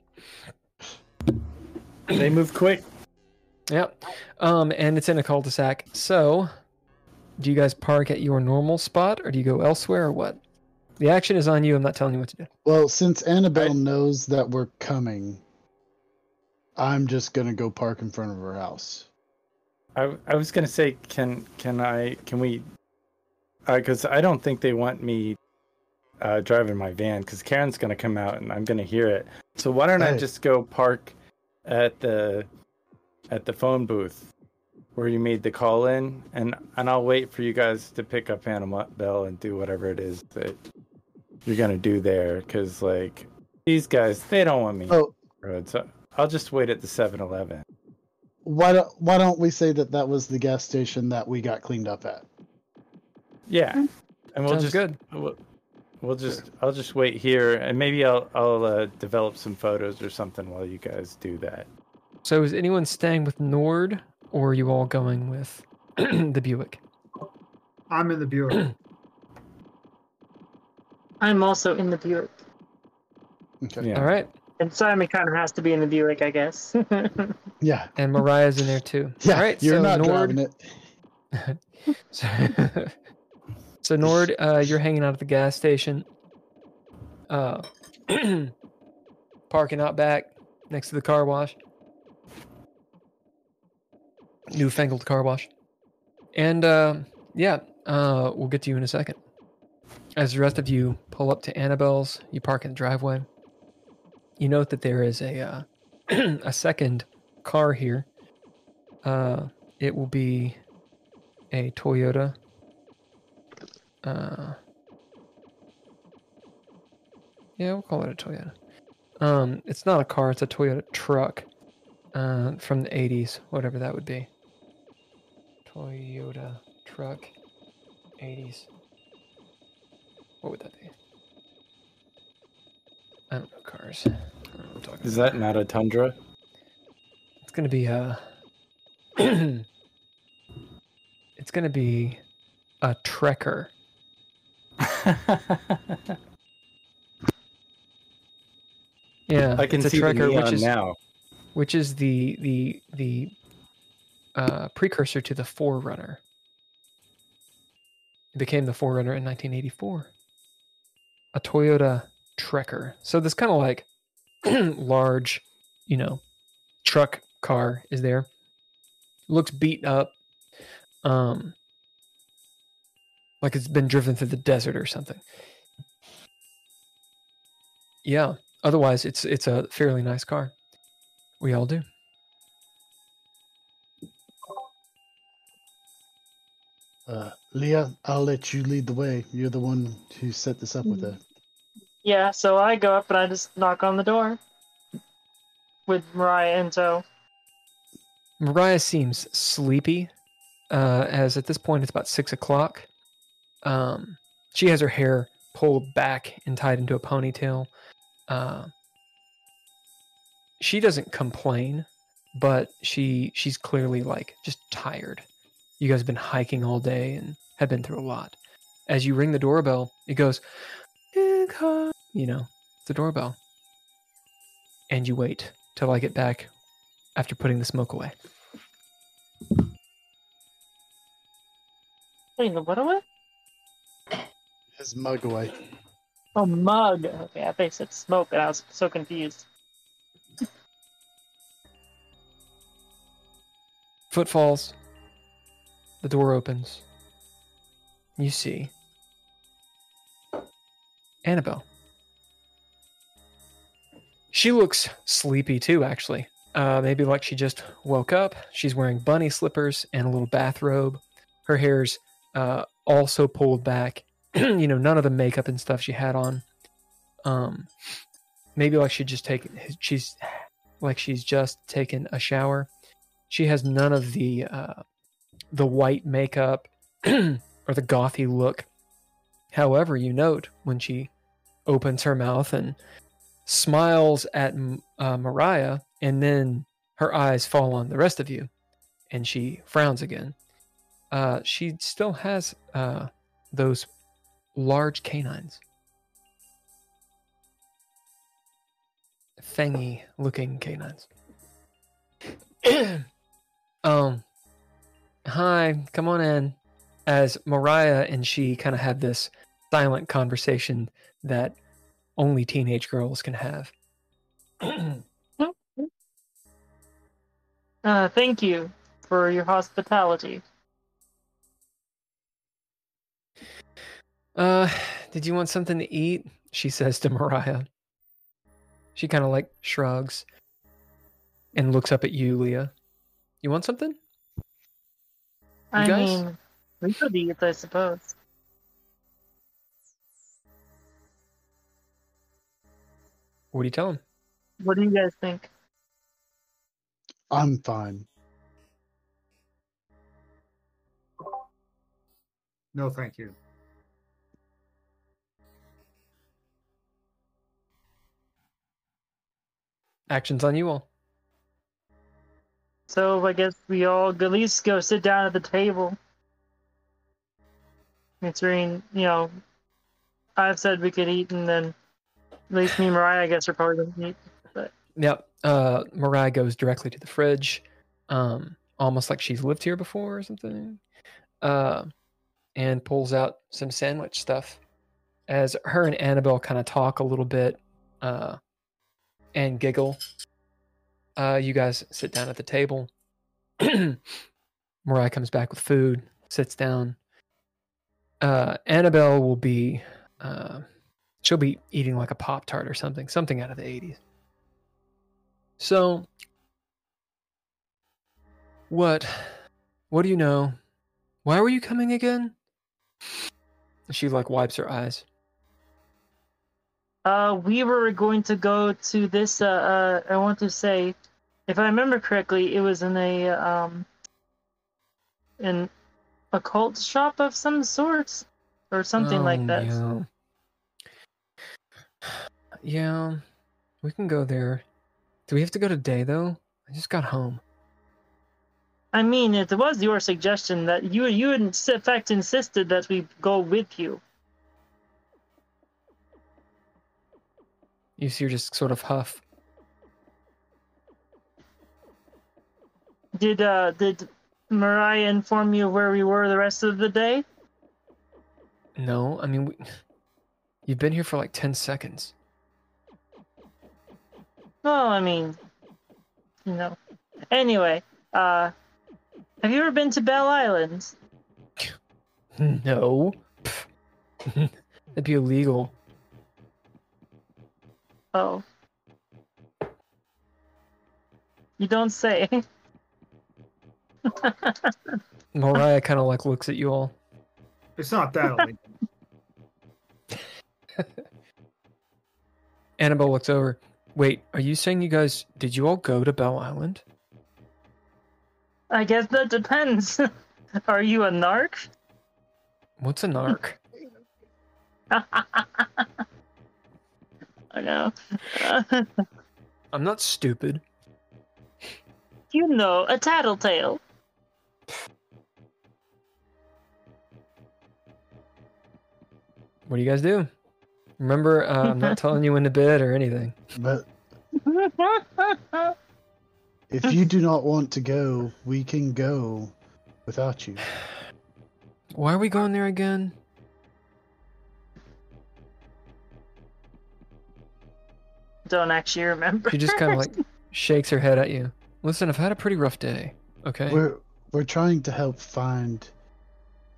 They move quick. Yep. And it's in a cul-de-sac. So, do you guys park at your normal spot, or do you go elsewhere, or what? The action is on you. I'm not telling you what to do. Well, since Annabelle knows that we're coming, I'm just going to go park in front of her house. I was gonna say, can we? Because I don't think they want me driving my van. Because Karen's gonna come out and I'm gonna hear it. So why don't I just go park at the phone booth where you made the call in, and I'll wait for you guys to pick up Annabelle and do whatever it is that you're gonna do there, because like these guys, they don't want me. Oh, so I'll just wait at the 7-Eleven. Why don't we say that that was the gas station that we got cleaned up at? Yeah, and we'll sounds just good. We'll just sure. I'll just wait here, and maybe I'll develop some photos or something while you guys do that. So is anyone staying with Nord, or are you all going with the Buick? I'm in the Buick. I'm also in the Buick. Okay. Yeah. All right. And Simon kind of has to be in the Buick, I guess. Yeah. And Mariah's in there too. Yeah. All right, you're so not Nord, driving it. So Nord, you're hanging out at the gas station, parking out back next to the car wash. Newfangled car wash. And we'll get to you in a second. As the rest of you pull up to Annabelle's, you park in the driveway. You note that there is a a second car here. It will be a Toyota. We'll call it a Toyota. It's not a car, it's a Toyota truck. From the 80s, whatever that would be. Toyota truck, 80s. What would that be? I don't know cars. I don't know what I'm talking about. Is that not a Tundra? It's gonna be it's gonna be a Trekker. Yeah, I can see the neon now. Which is the precursor to the 4Runner. It became the 4Runner in 1984. A Toyota Trekker. So this kind of like large, truck car is there. Looks beat up, like it's been driven through the desert or something. Yeah. Otherwise, it's a fairly nice car. We all do. Leah, I'll let you lead the way. You're the one who set this up with her. Yeah, so I go up and I just knock on the door with Mariah in tow. Mariah seems sleepy, as at this point it's about 6:00. She has her hair pulled back and tied into a ponytail. She doesn't complain, but she's clearly like just tired. You guys have been hiking all day and have been through a lot. As you ring the doorbell, it goes, it's the doorbell. And you wait till I get back after putting the smoke away. Putting the what away? His mug away. Oh, mug. Okay, I thought you said smoke, and I was so confused. Footfalls. The door opens. You see Annabelle. She looks sleepy too, actually. Maybe like she just woke up. She's wearing bunny slippers and a little bathrobe. Her hair's also pulled back. None of the makeup and stuff she had on. Maybe like she's just taken a shower. She has none of the white makeup or the gothy look. However, you note when she opens her mouth and smiles at Mariah, and then her eyes fall on the rest of you, and she frowns again. She still has those large canines. Fangy-looking canines. Hi, come on in. As Mariah and she kind of had this silent conversation that only teenage girls can have. Thank you for your hospitality. Did you want something to eat? She says to Mariah. She kind of like shrugs and looks up at you, Leah. You want something? I mean, we could eat, I suppose. What do you tell him? What do you guys think? I'm fine. No, thank you. Action's on you all. So I guess we all at least go sit down at the table. Considering, you know, I've said we could eat, and then at least me and Mariah, I guess, are probably going to eat. But. Yep. Mariah goes directly to the fridge, almost like she's lived here before or something, and pulls out some sandwich stuff. As her and Annabelle kind of talk a little bit and giggle, you guys sit down at the table. Mariah comes back with food, sits down. Annabelle will be, she'll be eating like a Pop-Tart or something out of the 80s. So, what do you know? Why were you coming again? She like wipes her eyes. We were going to go to this, I want to say, if I remember correctly, it was in a, an occult shop of some sort, or something like that. Yeah, we can go there. Do we have to go today, though? I just got home. I mean, it was your suggestion that you in fact insisted that we go with you. You see her just sort of huff. Did Mariah inform you where we were the rest of the day? No, I mean, you've been here for like 10 seconds. Well, I mean, you know. Anyway, have you ever been to Belle Island? No. That'd be illegal. Oh. You don't say. Mariah kind of like looks at you all. It's not that illegal. Annabelle looks over. Wait, are you saying you guys, did you all go to Belle Island? I guess that depends. Are you a narc? What's a narc? I know. I'm not stupid. You know, a tattletale. What do you guys do? Remember, I'm not telling you when to bed or anything. But if you do not want to go, we can go without you. Why are we going there again? Don't actually remember. She just kind of like shakes her head at you. Listen, I've had a pretty rough day. Okay. We're trying to help find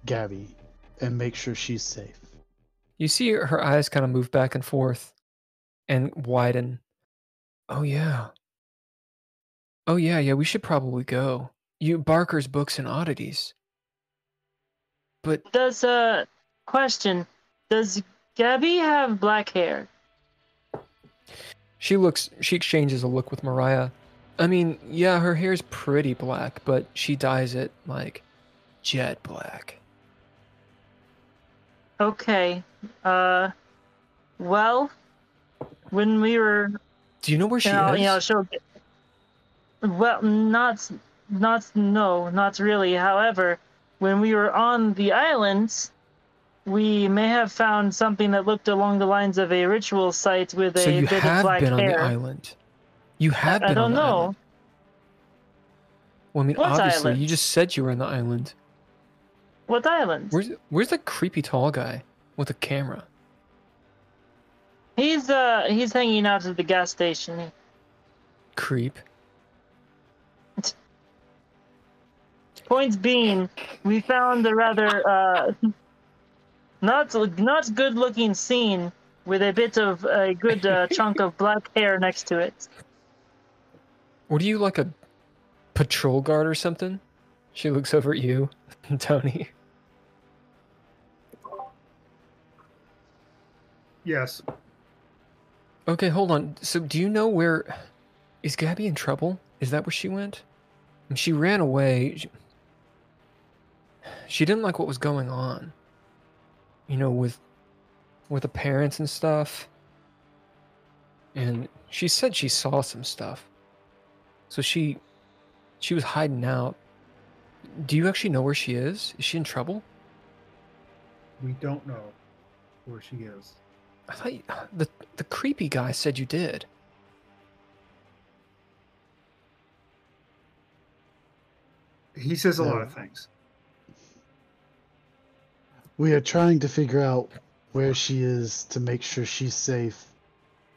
Gabby and make sure she's safe. You see her eyes kind of move back and forth and widen. Oh yeah, we should probably go. You Barker's Books and Oddities. But does question, does Gabby have black hair? She exchanges a look with Mariah. I mean, yeah, her hair's pretty black, but she dyes it like jet black. Okay. Well, when we were... Do you know where she is? You know, well, not really. However, when we were on the islands, we may have found something that looked along the lines of a ritual site with a bit of black hair. So you have been on the island. You have been on the island. I don't know. Well, I mean, what obviously, island? You just said you were on the island. What island? Where's the creepy tall guy with a camera? He's hanging out at the gas station. Creep. Points being, we found a rather not good looking scene with a bit of a good chunk of black hair next to it. Were you like a patrol guard or something? She looks over at you, Tony. Yes. Okay, hold on. So do you know where... Is Gabby in trouble? Is that where she went? And she ran away. She didn't like what was going on. You know, with the parents and stuff. And she said she saw some stuff. So she was hiding out. Do you actually know where she is? Is she in trouble? We don't know where she is. I thought you, the creepy guy said you did. He says a lot of things. We are trying to figure out where she is to make sure she's safe.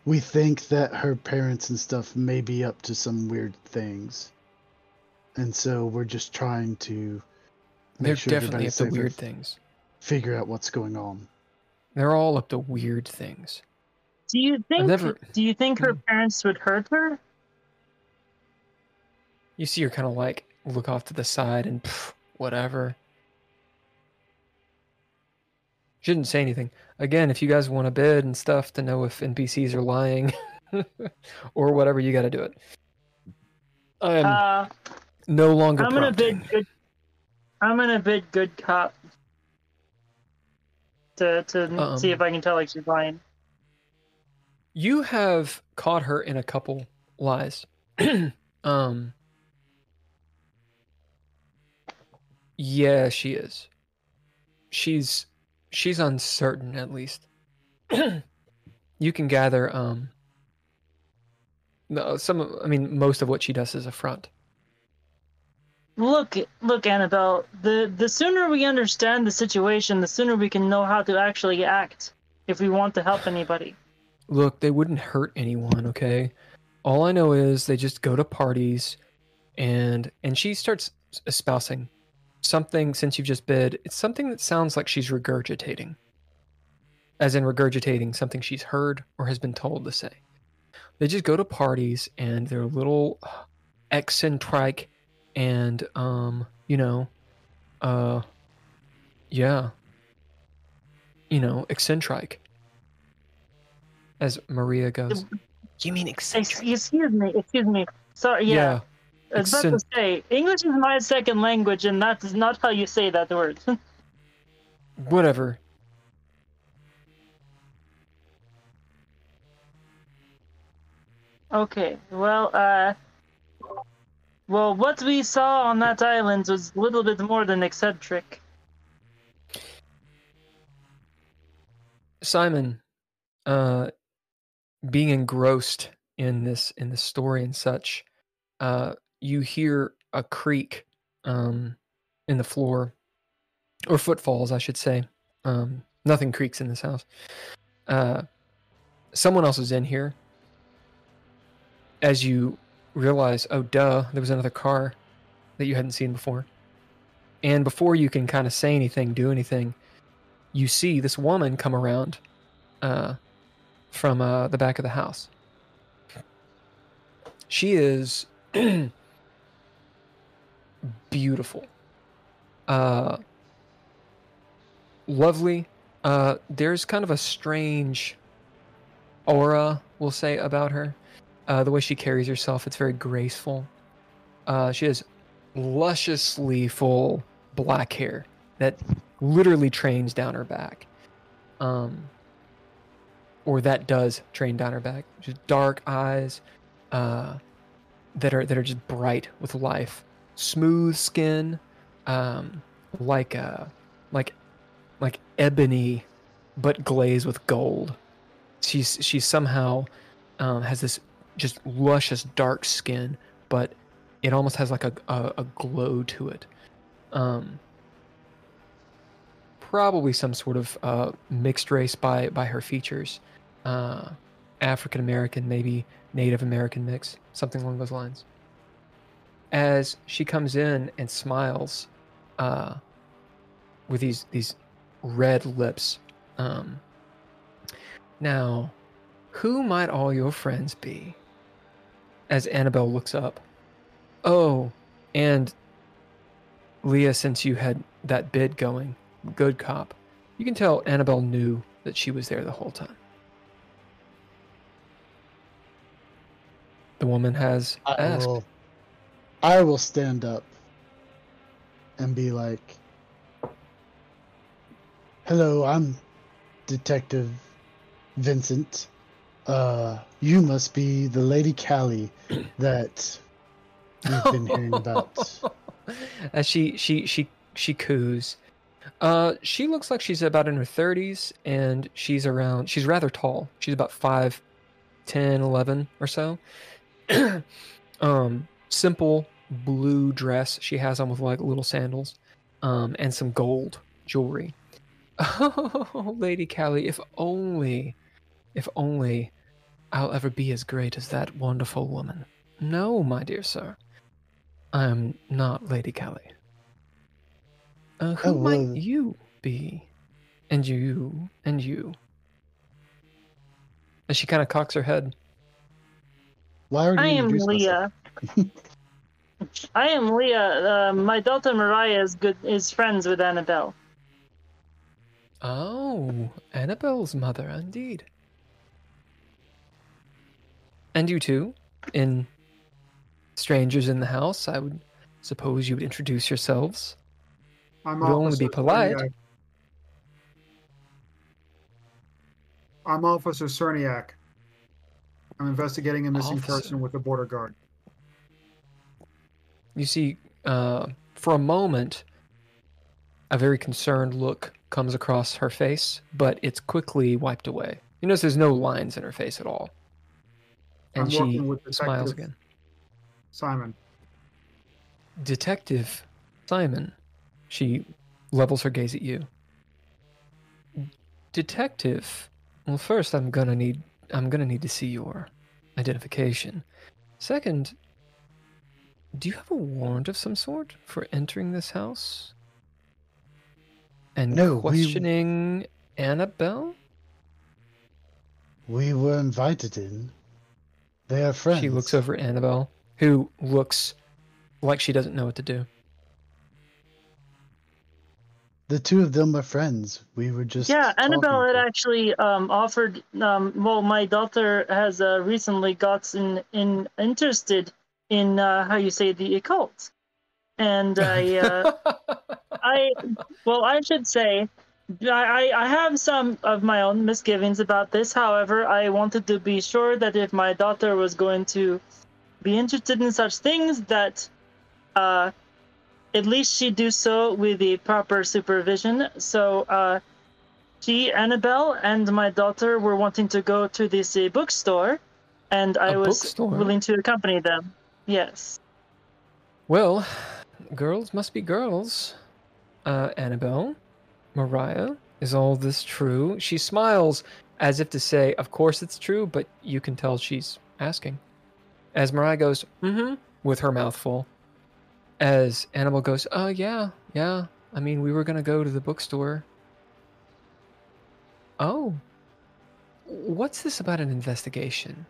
We think that her parents and stuff may be up to some weird things. And so we're just trying to make sure everybody's safe. They're definitely up to weird things. Figure out what's going on. They're all up to weird things. Do you think her parents would hurt her? You see her kind of like look off to the side and pff, whatever. She didn't say anything. Again, if you guys want a bid and stuff to know if NPCs are lying or whatever, you got to do it. I'm no longer. I'm gonna bid good. I'm gonna bid good cop. To see if I can tell like she's lying. You have caught her in a couple lies. Yeah, she is. She's uncertain, at least. You can gather most of what she does is a front. Look, Annabelle, the sooner we understand the situation, the sooner we can know how to actually act if we want to help anybody. Look, they wouldn't hurt anyone, okay? All I know is they just go to parties, and she starts espousing something since you've just bid. It's something that sounds like she's regurgitating. As in regurgitating something she's heard or has been told to say. They just go to parties, and they're a little eccentric. And, eccentric, as Maria goes. You mean eccentric? Excuse me. Sorry, yeah. I was about to say, English is my second language, and that is not how you say that word. Whatever. Okay, well, well, what we saw on that island was a little bit more than eccentric. Simon, being engrossed in this story and such, you hear a creak in the floor, or footfalls, I should say. Nothing creaks in this house. Someone else is in here. As you realize, oh duh, there was another car that you hadn't seen before. And before you can kind of say anything, do anything, you see this woman come around from the back of the house. She is beautiful. Lovely. There's kind of a strange aura, we'll say, about her. The way she carries herself, it's very graceful. She has lusciously full black hair that literally trains down her back. Or that does train down her back. Just dark eyes that are just bright with life. Smooth skin, like ebony, but glazed with gold. She somehow has this just luscious dark skin, but it almost has like a glow to it. Probably some sort of mixed race by her features. African American, maybe Native American mix, something along those lines. As she comes in and smiles with these red lips. Now, who might all your friends be? As Annabelle looks up. Oh, and Leah, since you had that bid going, good cop, you can tell Annabelle knew that she was there the whole time. The woman has asked. I will stand up and be like, "Hello, I'm Detective Vincent. You must be the Lady Callie that you've been hearing about." As she coos. She looks like she's about in her 30s, and she's rather tall. She's about 5, 10, 11 or so. Simple blue dress she has on with like little sandals, and some gold jewelry. Oh, Lady Callie, if only I'll ever be as great as that wonderful woman. No, my dear sir, I'm not Lady Callie. Who might you be? And you, and you. And she kind of cocks her head. I am Leah. I am Leah. My daughter Mariah is friends with Annabelle. Oh, Annabelle's mother, indeed. And you two, in Strangers in the House, I would suppose you would introduce yourselves. I'm You'll only be polite. Cerniak. I'm Officer Cerniak. I'm investigating a missing person with a border guard. You see, for a moment, a very concerned look comes across her face, but it's quickly wiped away. You notice there's no lines in her face at all. And she smiles again. Simon. Detective Simon. She levels her gaze at you. Detective, well, first I'm gonna need to see your identification. Second, do you have a warrant of some sort for entering this house? And questioning Annabelle? We were invited in. They are friends. She looks over at Annabelle, who looks like she doesn't know what to do. The two of them are friends. We were just Annabelle had actually offered. Well, my daughter has recently gotten interested in how you say the occult, and I have some of my own misgivings about this. However, I wanted to be sure that if my daughter was going to be interested in such things, that at least she do so with the proper supervision. So she, Annabelle, and my daughter were wanting to go to this bookstore, and I was willing to accompany them. Yes. Well, girls must be girls. Annabelle, Mariah, is all this true? She smiles as if to say, of course it's true, but you can tell she's asking. As Mariah goes, mm-hmm, with her mouth full. As Annabelle goes, oh, yeah. I mean, we were going to go to the bookstore. Oh. What's this about an investigation?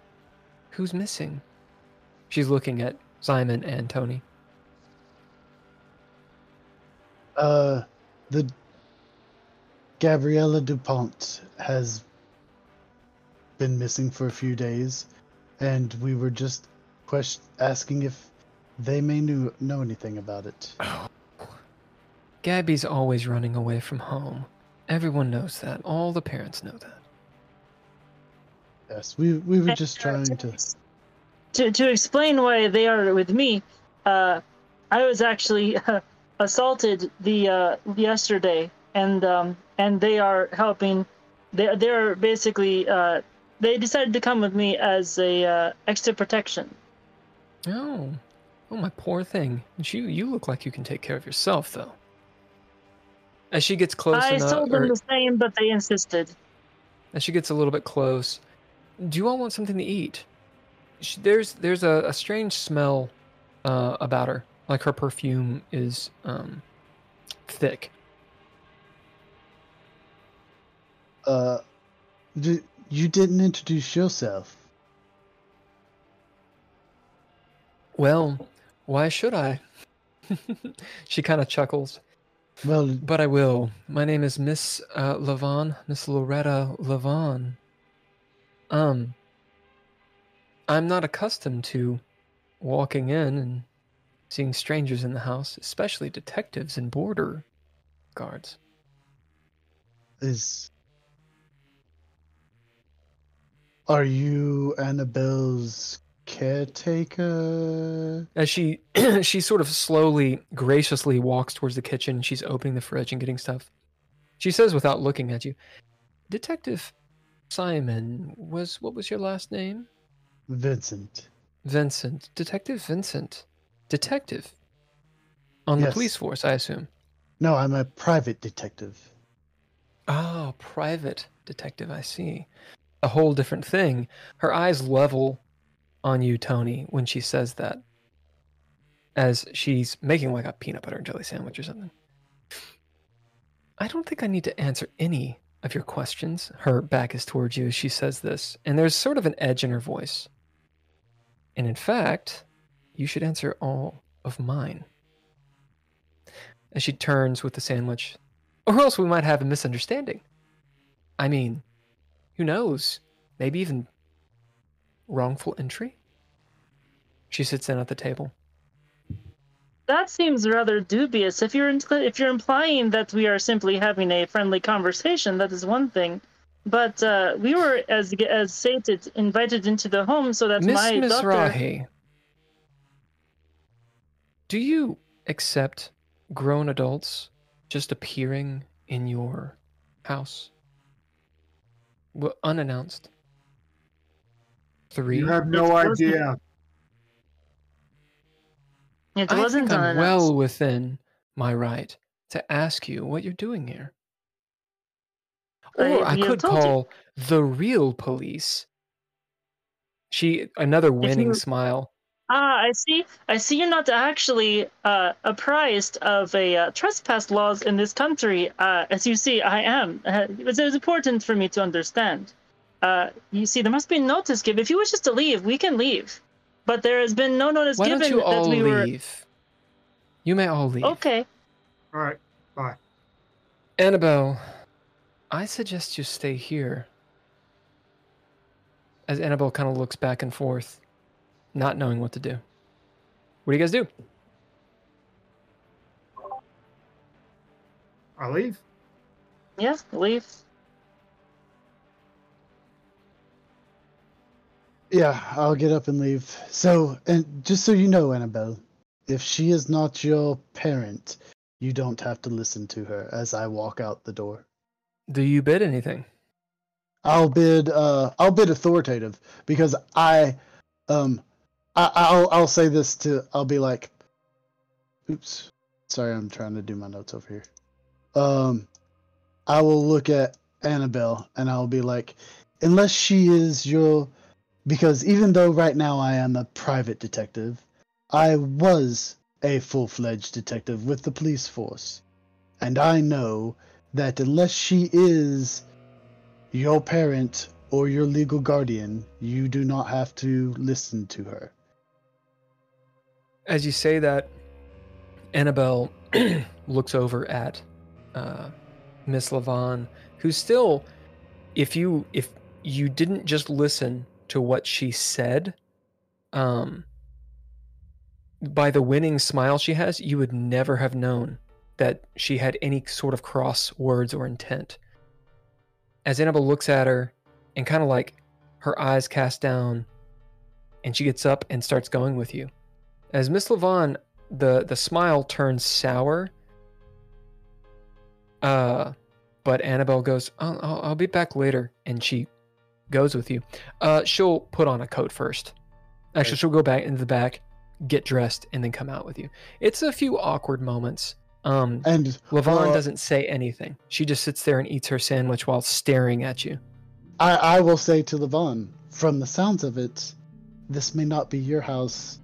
Who's missing? She's looking at Simon and Tony. The Gabriela Dupont has been missing for a few days, and we were just asking if they may know anything about it. Oh. Gabby's always running away from home. Everyone knows that. All the parents know that. Yes, we were just trying to explain why they are with me. I was actually assaulted yesterday, and they are helping. They're basically they decided to come with me as a extra protection. Oh. Oh, my poor thing. You look like you can take care of yourself, though. As she gets close enough... I told them the same, but they insisted. As she gets a little bit close, do you all want something to eat? There's a strange smell about her. Like, her perfume is thick. You didn't introduce yourself. Well... Why should I? She kind of chuckles. Well, but I will. My name is Miss Lavon, Miss Loretta Lavon. I'm not accustomed to walking in and seeing strangers in the house, especially detectives and border guards. Are you Annabelle's caretaker? As she sort of slowly, graciously walks towards the kitchen. She's opening the fridge and getting stuff. She says without looking at you, Detective Simon, what was your last name? Vincent. Vincent. Detective Vincent. Detective? On the police force, I assume. No, I'm a private detective. Oh, private detective, I see. A whole different thing. Her eyes level on you, Tony, when she says that. As she's making like a peanut butter and jelly sandwich or something. I don't think I need to answer any of your questions. Her back is towards you as she says this. And there's sort of an edge in her voice. And in fact, you should answer all of mine. As she turns with the sandwich. Or else we might have a misunderstanding. I mean, who knows? Maybe even wrongful entry? She sits down at the table. That seems rather dubious. If you're implying that we are simply having a friendly conversation, that is one thing. But we were, as stated, invited into the home, so that my Miss doctor... Rahe, do you accept grown adults just appearing in your house? Well, unannounced. Three. You have no idea. It wasn't unannounced. I'm well within my right to ask you what you're doing here. Or I could call the real police. Another winning smile. Ah, I see. I see you're not actually apprised of a trespass laws in this country. As you see, I am. It is important for me to understand. You see, there must be notice given. If you wish us to leave, we can leave. But there has been no notice given that we were... Why don't you all leave? You may all leave. Okay. All right. Bye. Annabelle, I suggest you stay here. As Annabelle kind of looks back and forth, not knowing what to do. What do you guys do? I leave. Yes, leave. Yeah, I'll get up and leave. So, and just so you know, Annabelle, if she is not your parent, you don't have to listen to her as I walk out the door. Do you bid anything? I'll bid authoritative because I'll say this to, I'll be like, oops, sorry, I'm trying to do my notes over here. I will look at Annabelle and I'll be like, unless she is your, because even though right now I am a private detective, I was a full-fledged detective with the police force. And I know that unless she is your parent or your legal guardian, you do not have to listen to her. As you say that, Annabelle looks over at Miss Lavon, who's still, if you didn't just listen to what she said, by the winning smile she has, you would never have known that she had any sort of cross words or intent. As Annabelle looks at her, and kind of like her eyes cast down, and she gets up and starts going with you. As Miss Lavon, the smile turns sour. But Annabelle goes, I'll be back later. And she goes with you. She'll put on a coat first. Actually, she'll go back into the back, get dressed, and then come out with you. It's a few awkward moments. And Lavon doesn't say anything. She just sits there and eats her sandwich while staring at you. I will say to Lavon, from the sounds of it, this may not be your house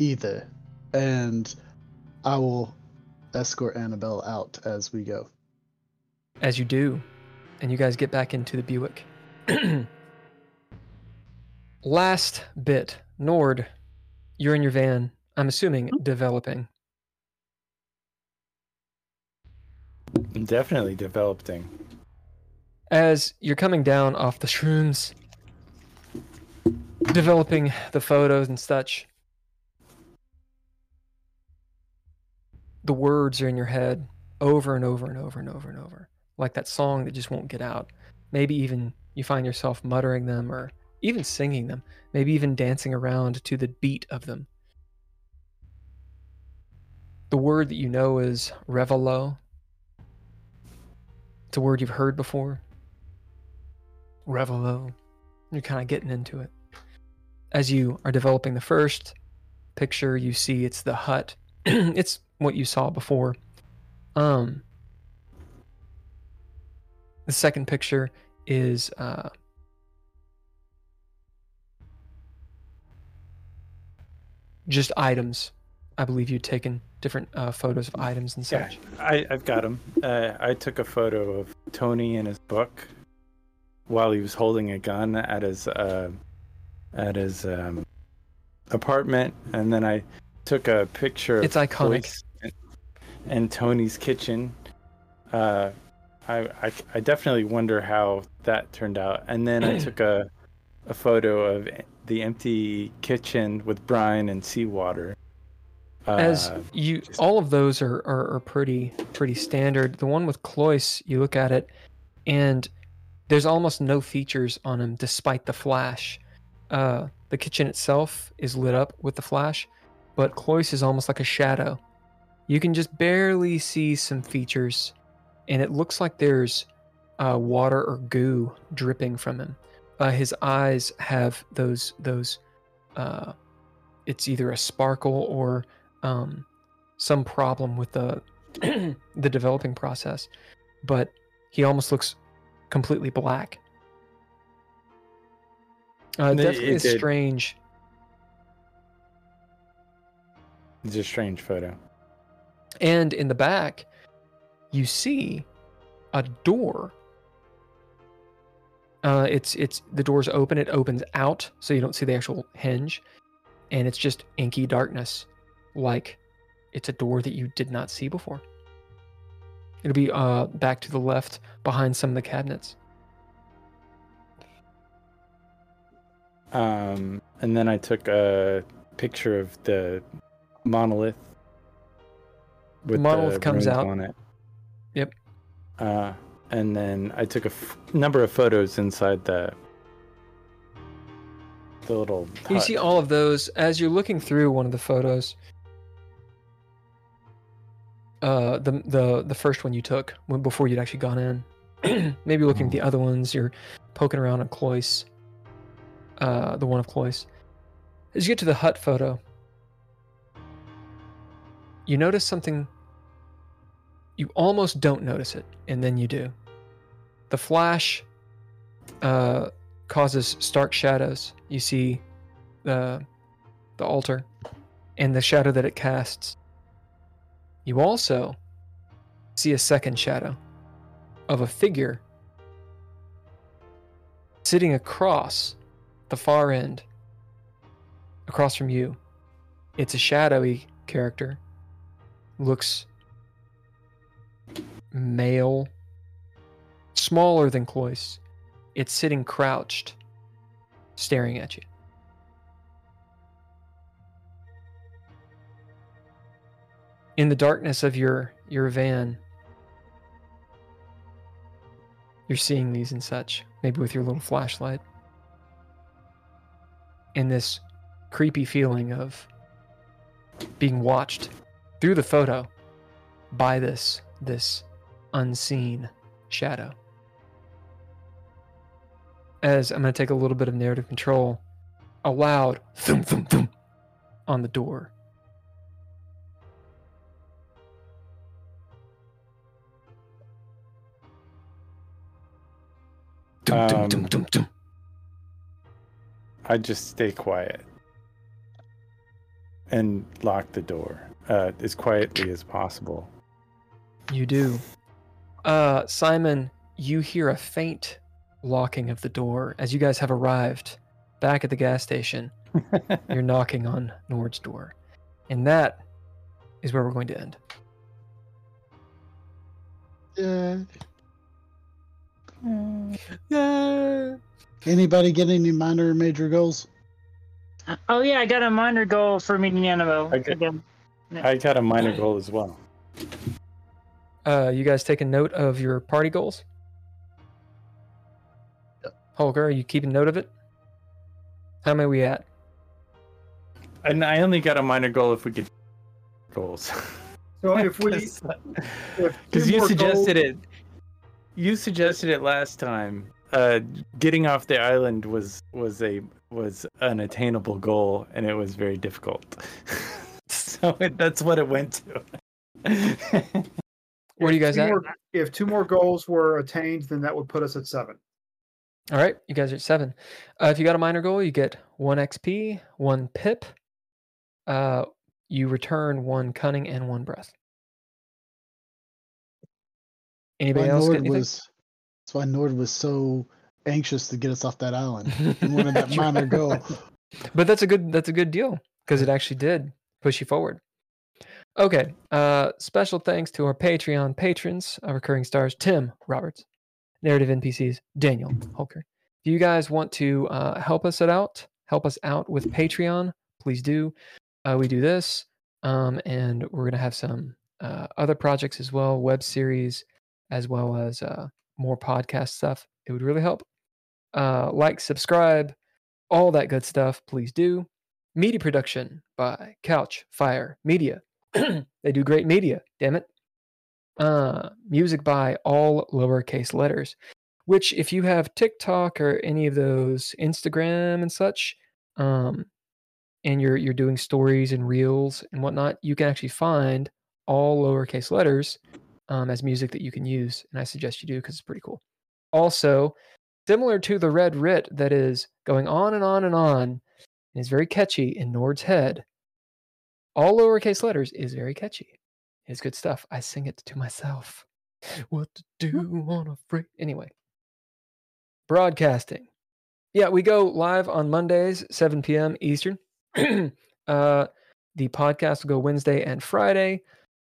either, and I will escort Annabelle out as we go. As you do, and you guys get back into the Buick. Last bit, Nord, you're in your van, I'm assuming developing. Definitely developing. As you're coming down off the shrooms, developing the photos and such, the words are in your head over and over and over and over and over, like that song that just won't get out. Maybe even you find yourself muttering them or even singing them, maybe even dancing around to the beat of them. The word that you know is revelo. It's a word you've heard before. Revelo. You're kind of getting into it. As you are developing the first picture, you see it's the hut. It's what you saw before. The second picture is just items. I believe you'd taken different photos of items and such. Yeah, I've got them. I took a photo of Tony in his book while he was holding a gun at his apartment, and then I took a picture. It's of iconic. And Tony's kitchen. I definitely wonder how that turned out. And then I took a photo of the empty kitchen with brine and seawater. As you, all of those are pretty standard. The one with Cloyce, you look at it, and there's almost no features on him, despite the flash. The kitchen itself is lit up with the flash, but Cloyce is almost like a shadow. You can just barely see some features, and it looks like there's water or goo dripping from him. His eyes have those. It's either a sparkle or some problem with the developing process, but he almost looks completely black. Definitely is strange. It's a strange photo. And in the back, you see a door. It's the door's open. It opens out, so you don't see the actual hinge, and it's just inky darkness, like it's a door that you did not see before. It'll be back to the left behind some of the cabinets. And then I took a picture of the monolith with the comes out on it. Yep. And then I took a number of photos inside the little hut. You see all of those as you're looking through one of the photos. The first one you took before you'd actually gone in. Maybe looking at the other ones, you're poking around on Cloyce. The one of Cloyce. As you get to the hut photo, you notice something. You almost don't notice it, and then you do. The flash causes stark shadows. You see the altar and the shadow that it casts. You also see a second shadow of a figure sitting across the far end, across from you. It's a shadowy character. Looks male, smaller than Cloyce. It's sitting crouched, staring at you. In the darkness of your van, you're seeing these and such, maybe with your little flashlight. And this creepy feeling of being watched through the photo by this unseen shadow. As I'm going to take a little bit of narrative control, a loud thump thump thump on the door. I just stay quiet and lock the door as quietly as possible. You do. Simon, you hear a faint locking of the door as you guys have arrived back at the gas station. You're knocking on Nord's door. And that is where we're going to end. Anybody get any minor or major goals? Oh yeah, I got a minor goal for meeting Annabelle. I got a minor goal as well. You guys taking note of your party goals? Hulker, are you keeping note of it? How many are we at? And I only got a minor goal if we could goals. So if we, because you suggested goals... you suggested it last time. Getting off the island was an attainable goal, and it was very difficult. So that's what it went to. What are you guys at? If two more goals were attained, then that would put us at 7. All right, you guys are at 7. If you got a minor goal, you get 1 XP, 1 pip. You return 1 cunning and 1 breath. Anybody else get anything? That's why Nord was so anxious to get us off that island. He wanted that minor goal. But that's a good deal, because it actually did push you forward. Okay. Special thanks to our Patreon patrons, our recurring stars, Tim Roberts, narrative NPCs, Daniel Hulker. If you guys want to help us out with Patreon, please do. We do this, and we're going to have some other projects as well, web series, as well as more podcast stuff. It would really help. Like, subscribe, all that good stuff, please do. Media production by CouchFireMedia. They do great media, damn it. Music by All Lowercase Letters, which if you have TikTok or any of those, Instagram and such, and you're doing stories and reels and whatnot, you can actually find All Lowercase Letters as music that you can use. And I suggest you do, because it's pretty cool. Also, similar to the Red Writ that is going on and on and on, and is very catchy in Nord's head, All Lowercase Letters is very catchy. It's good stuff. I sing it to myself. What to do on a free... Anyway. Broadcasting. Yeah, we go live on Mondays, 7 p.m. Eastern. The podcast will go Wednesday and Friday.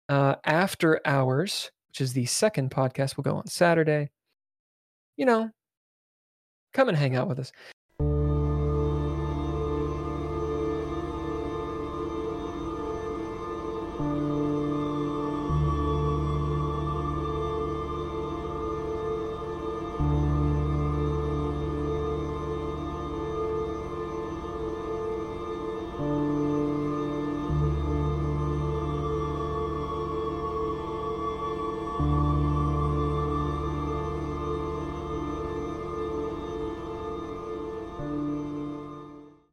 After Hours, which is the second podcast, will go on Saturday. You know, come and hang out with us.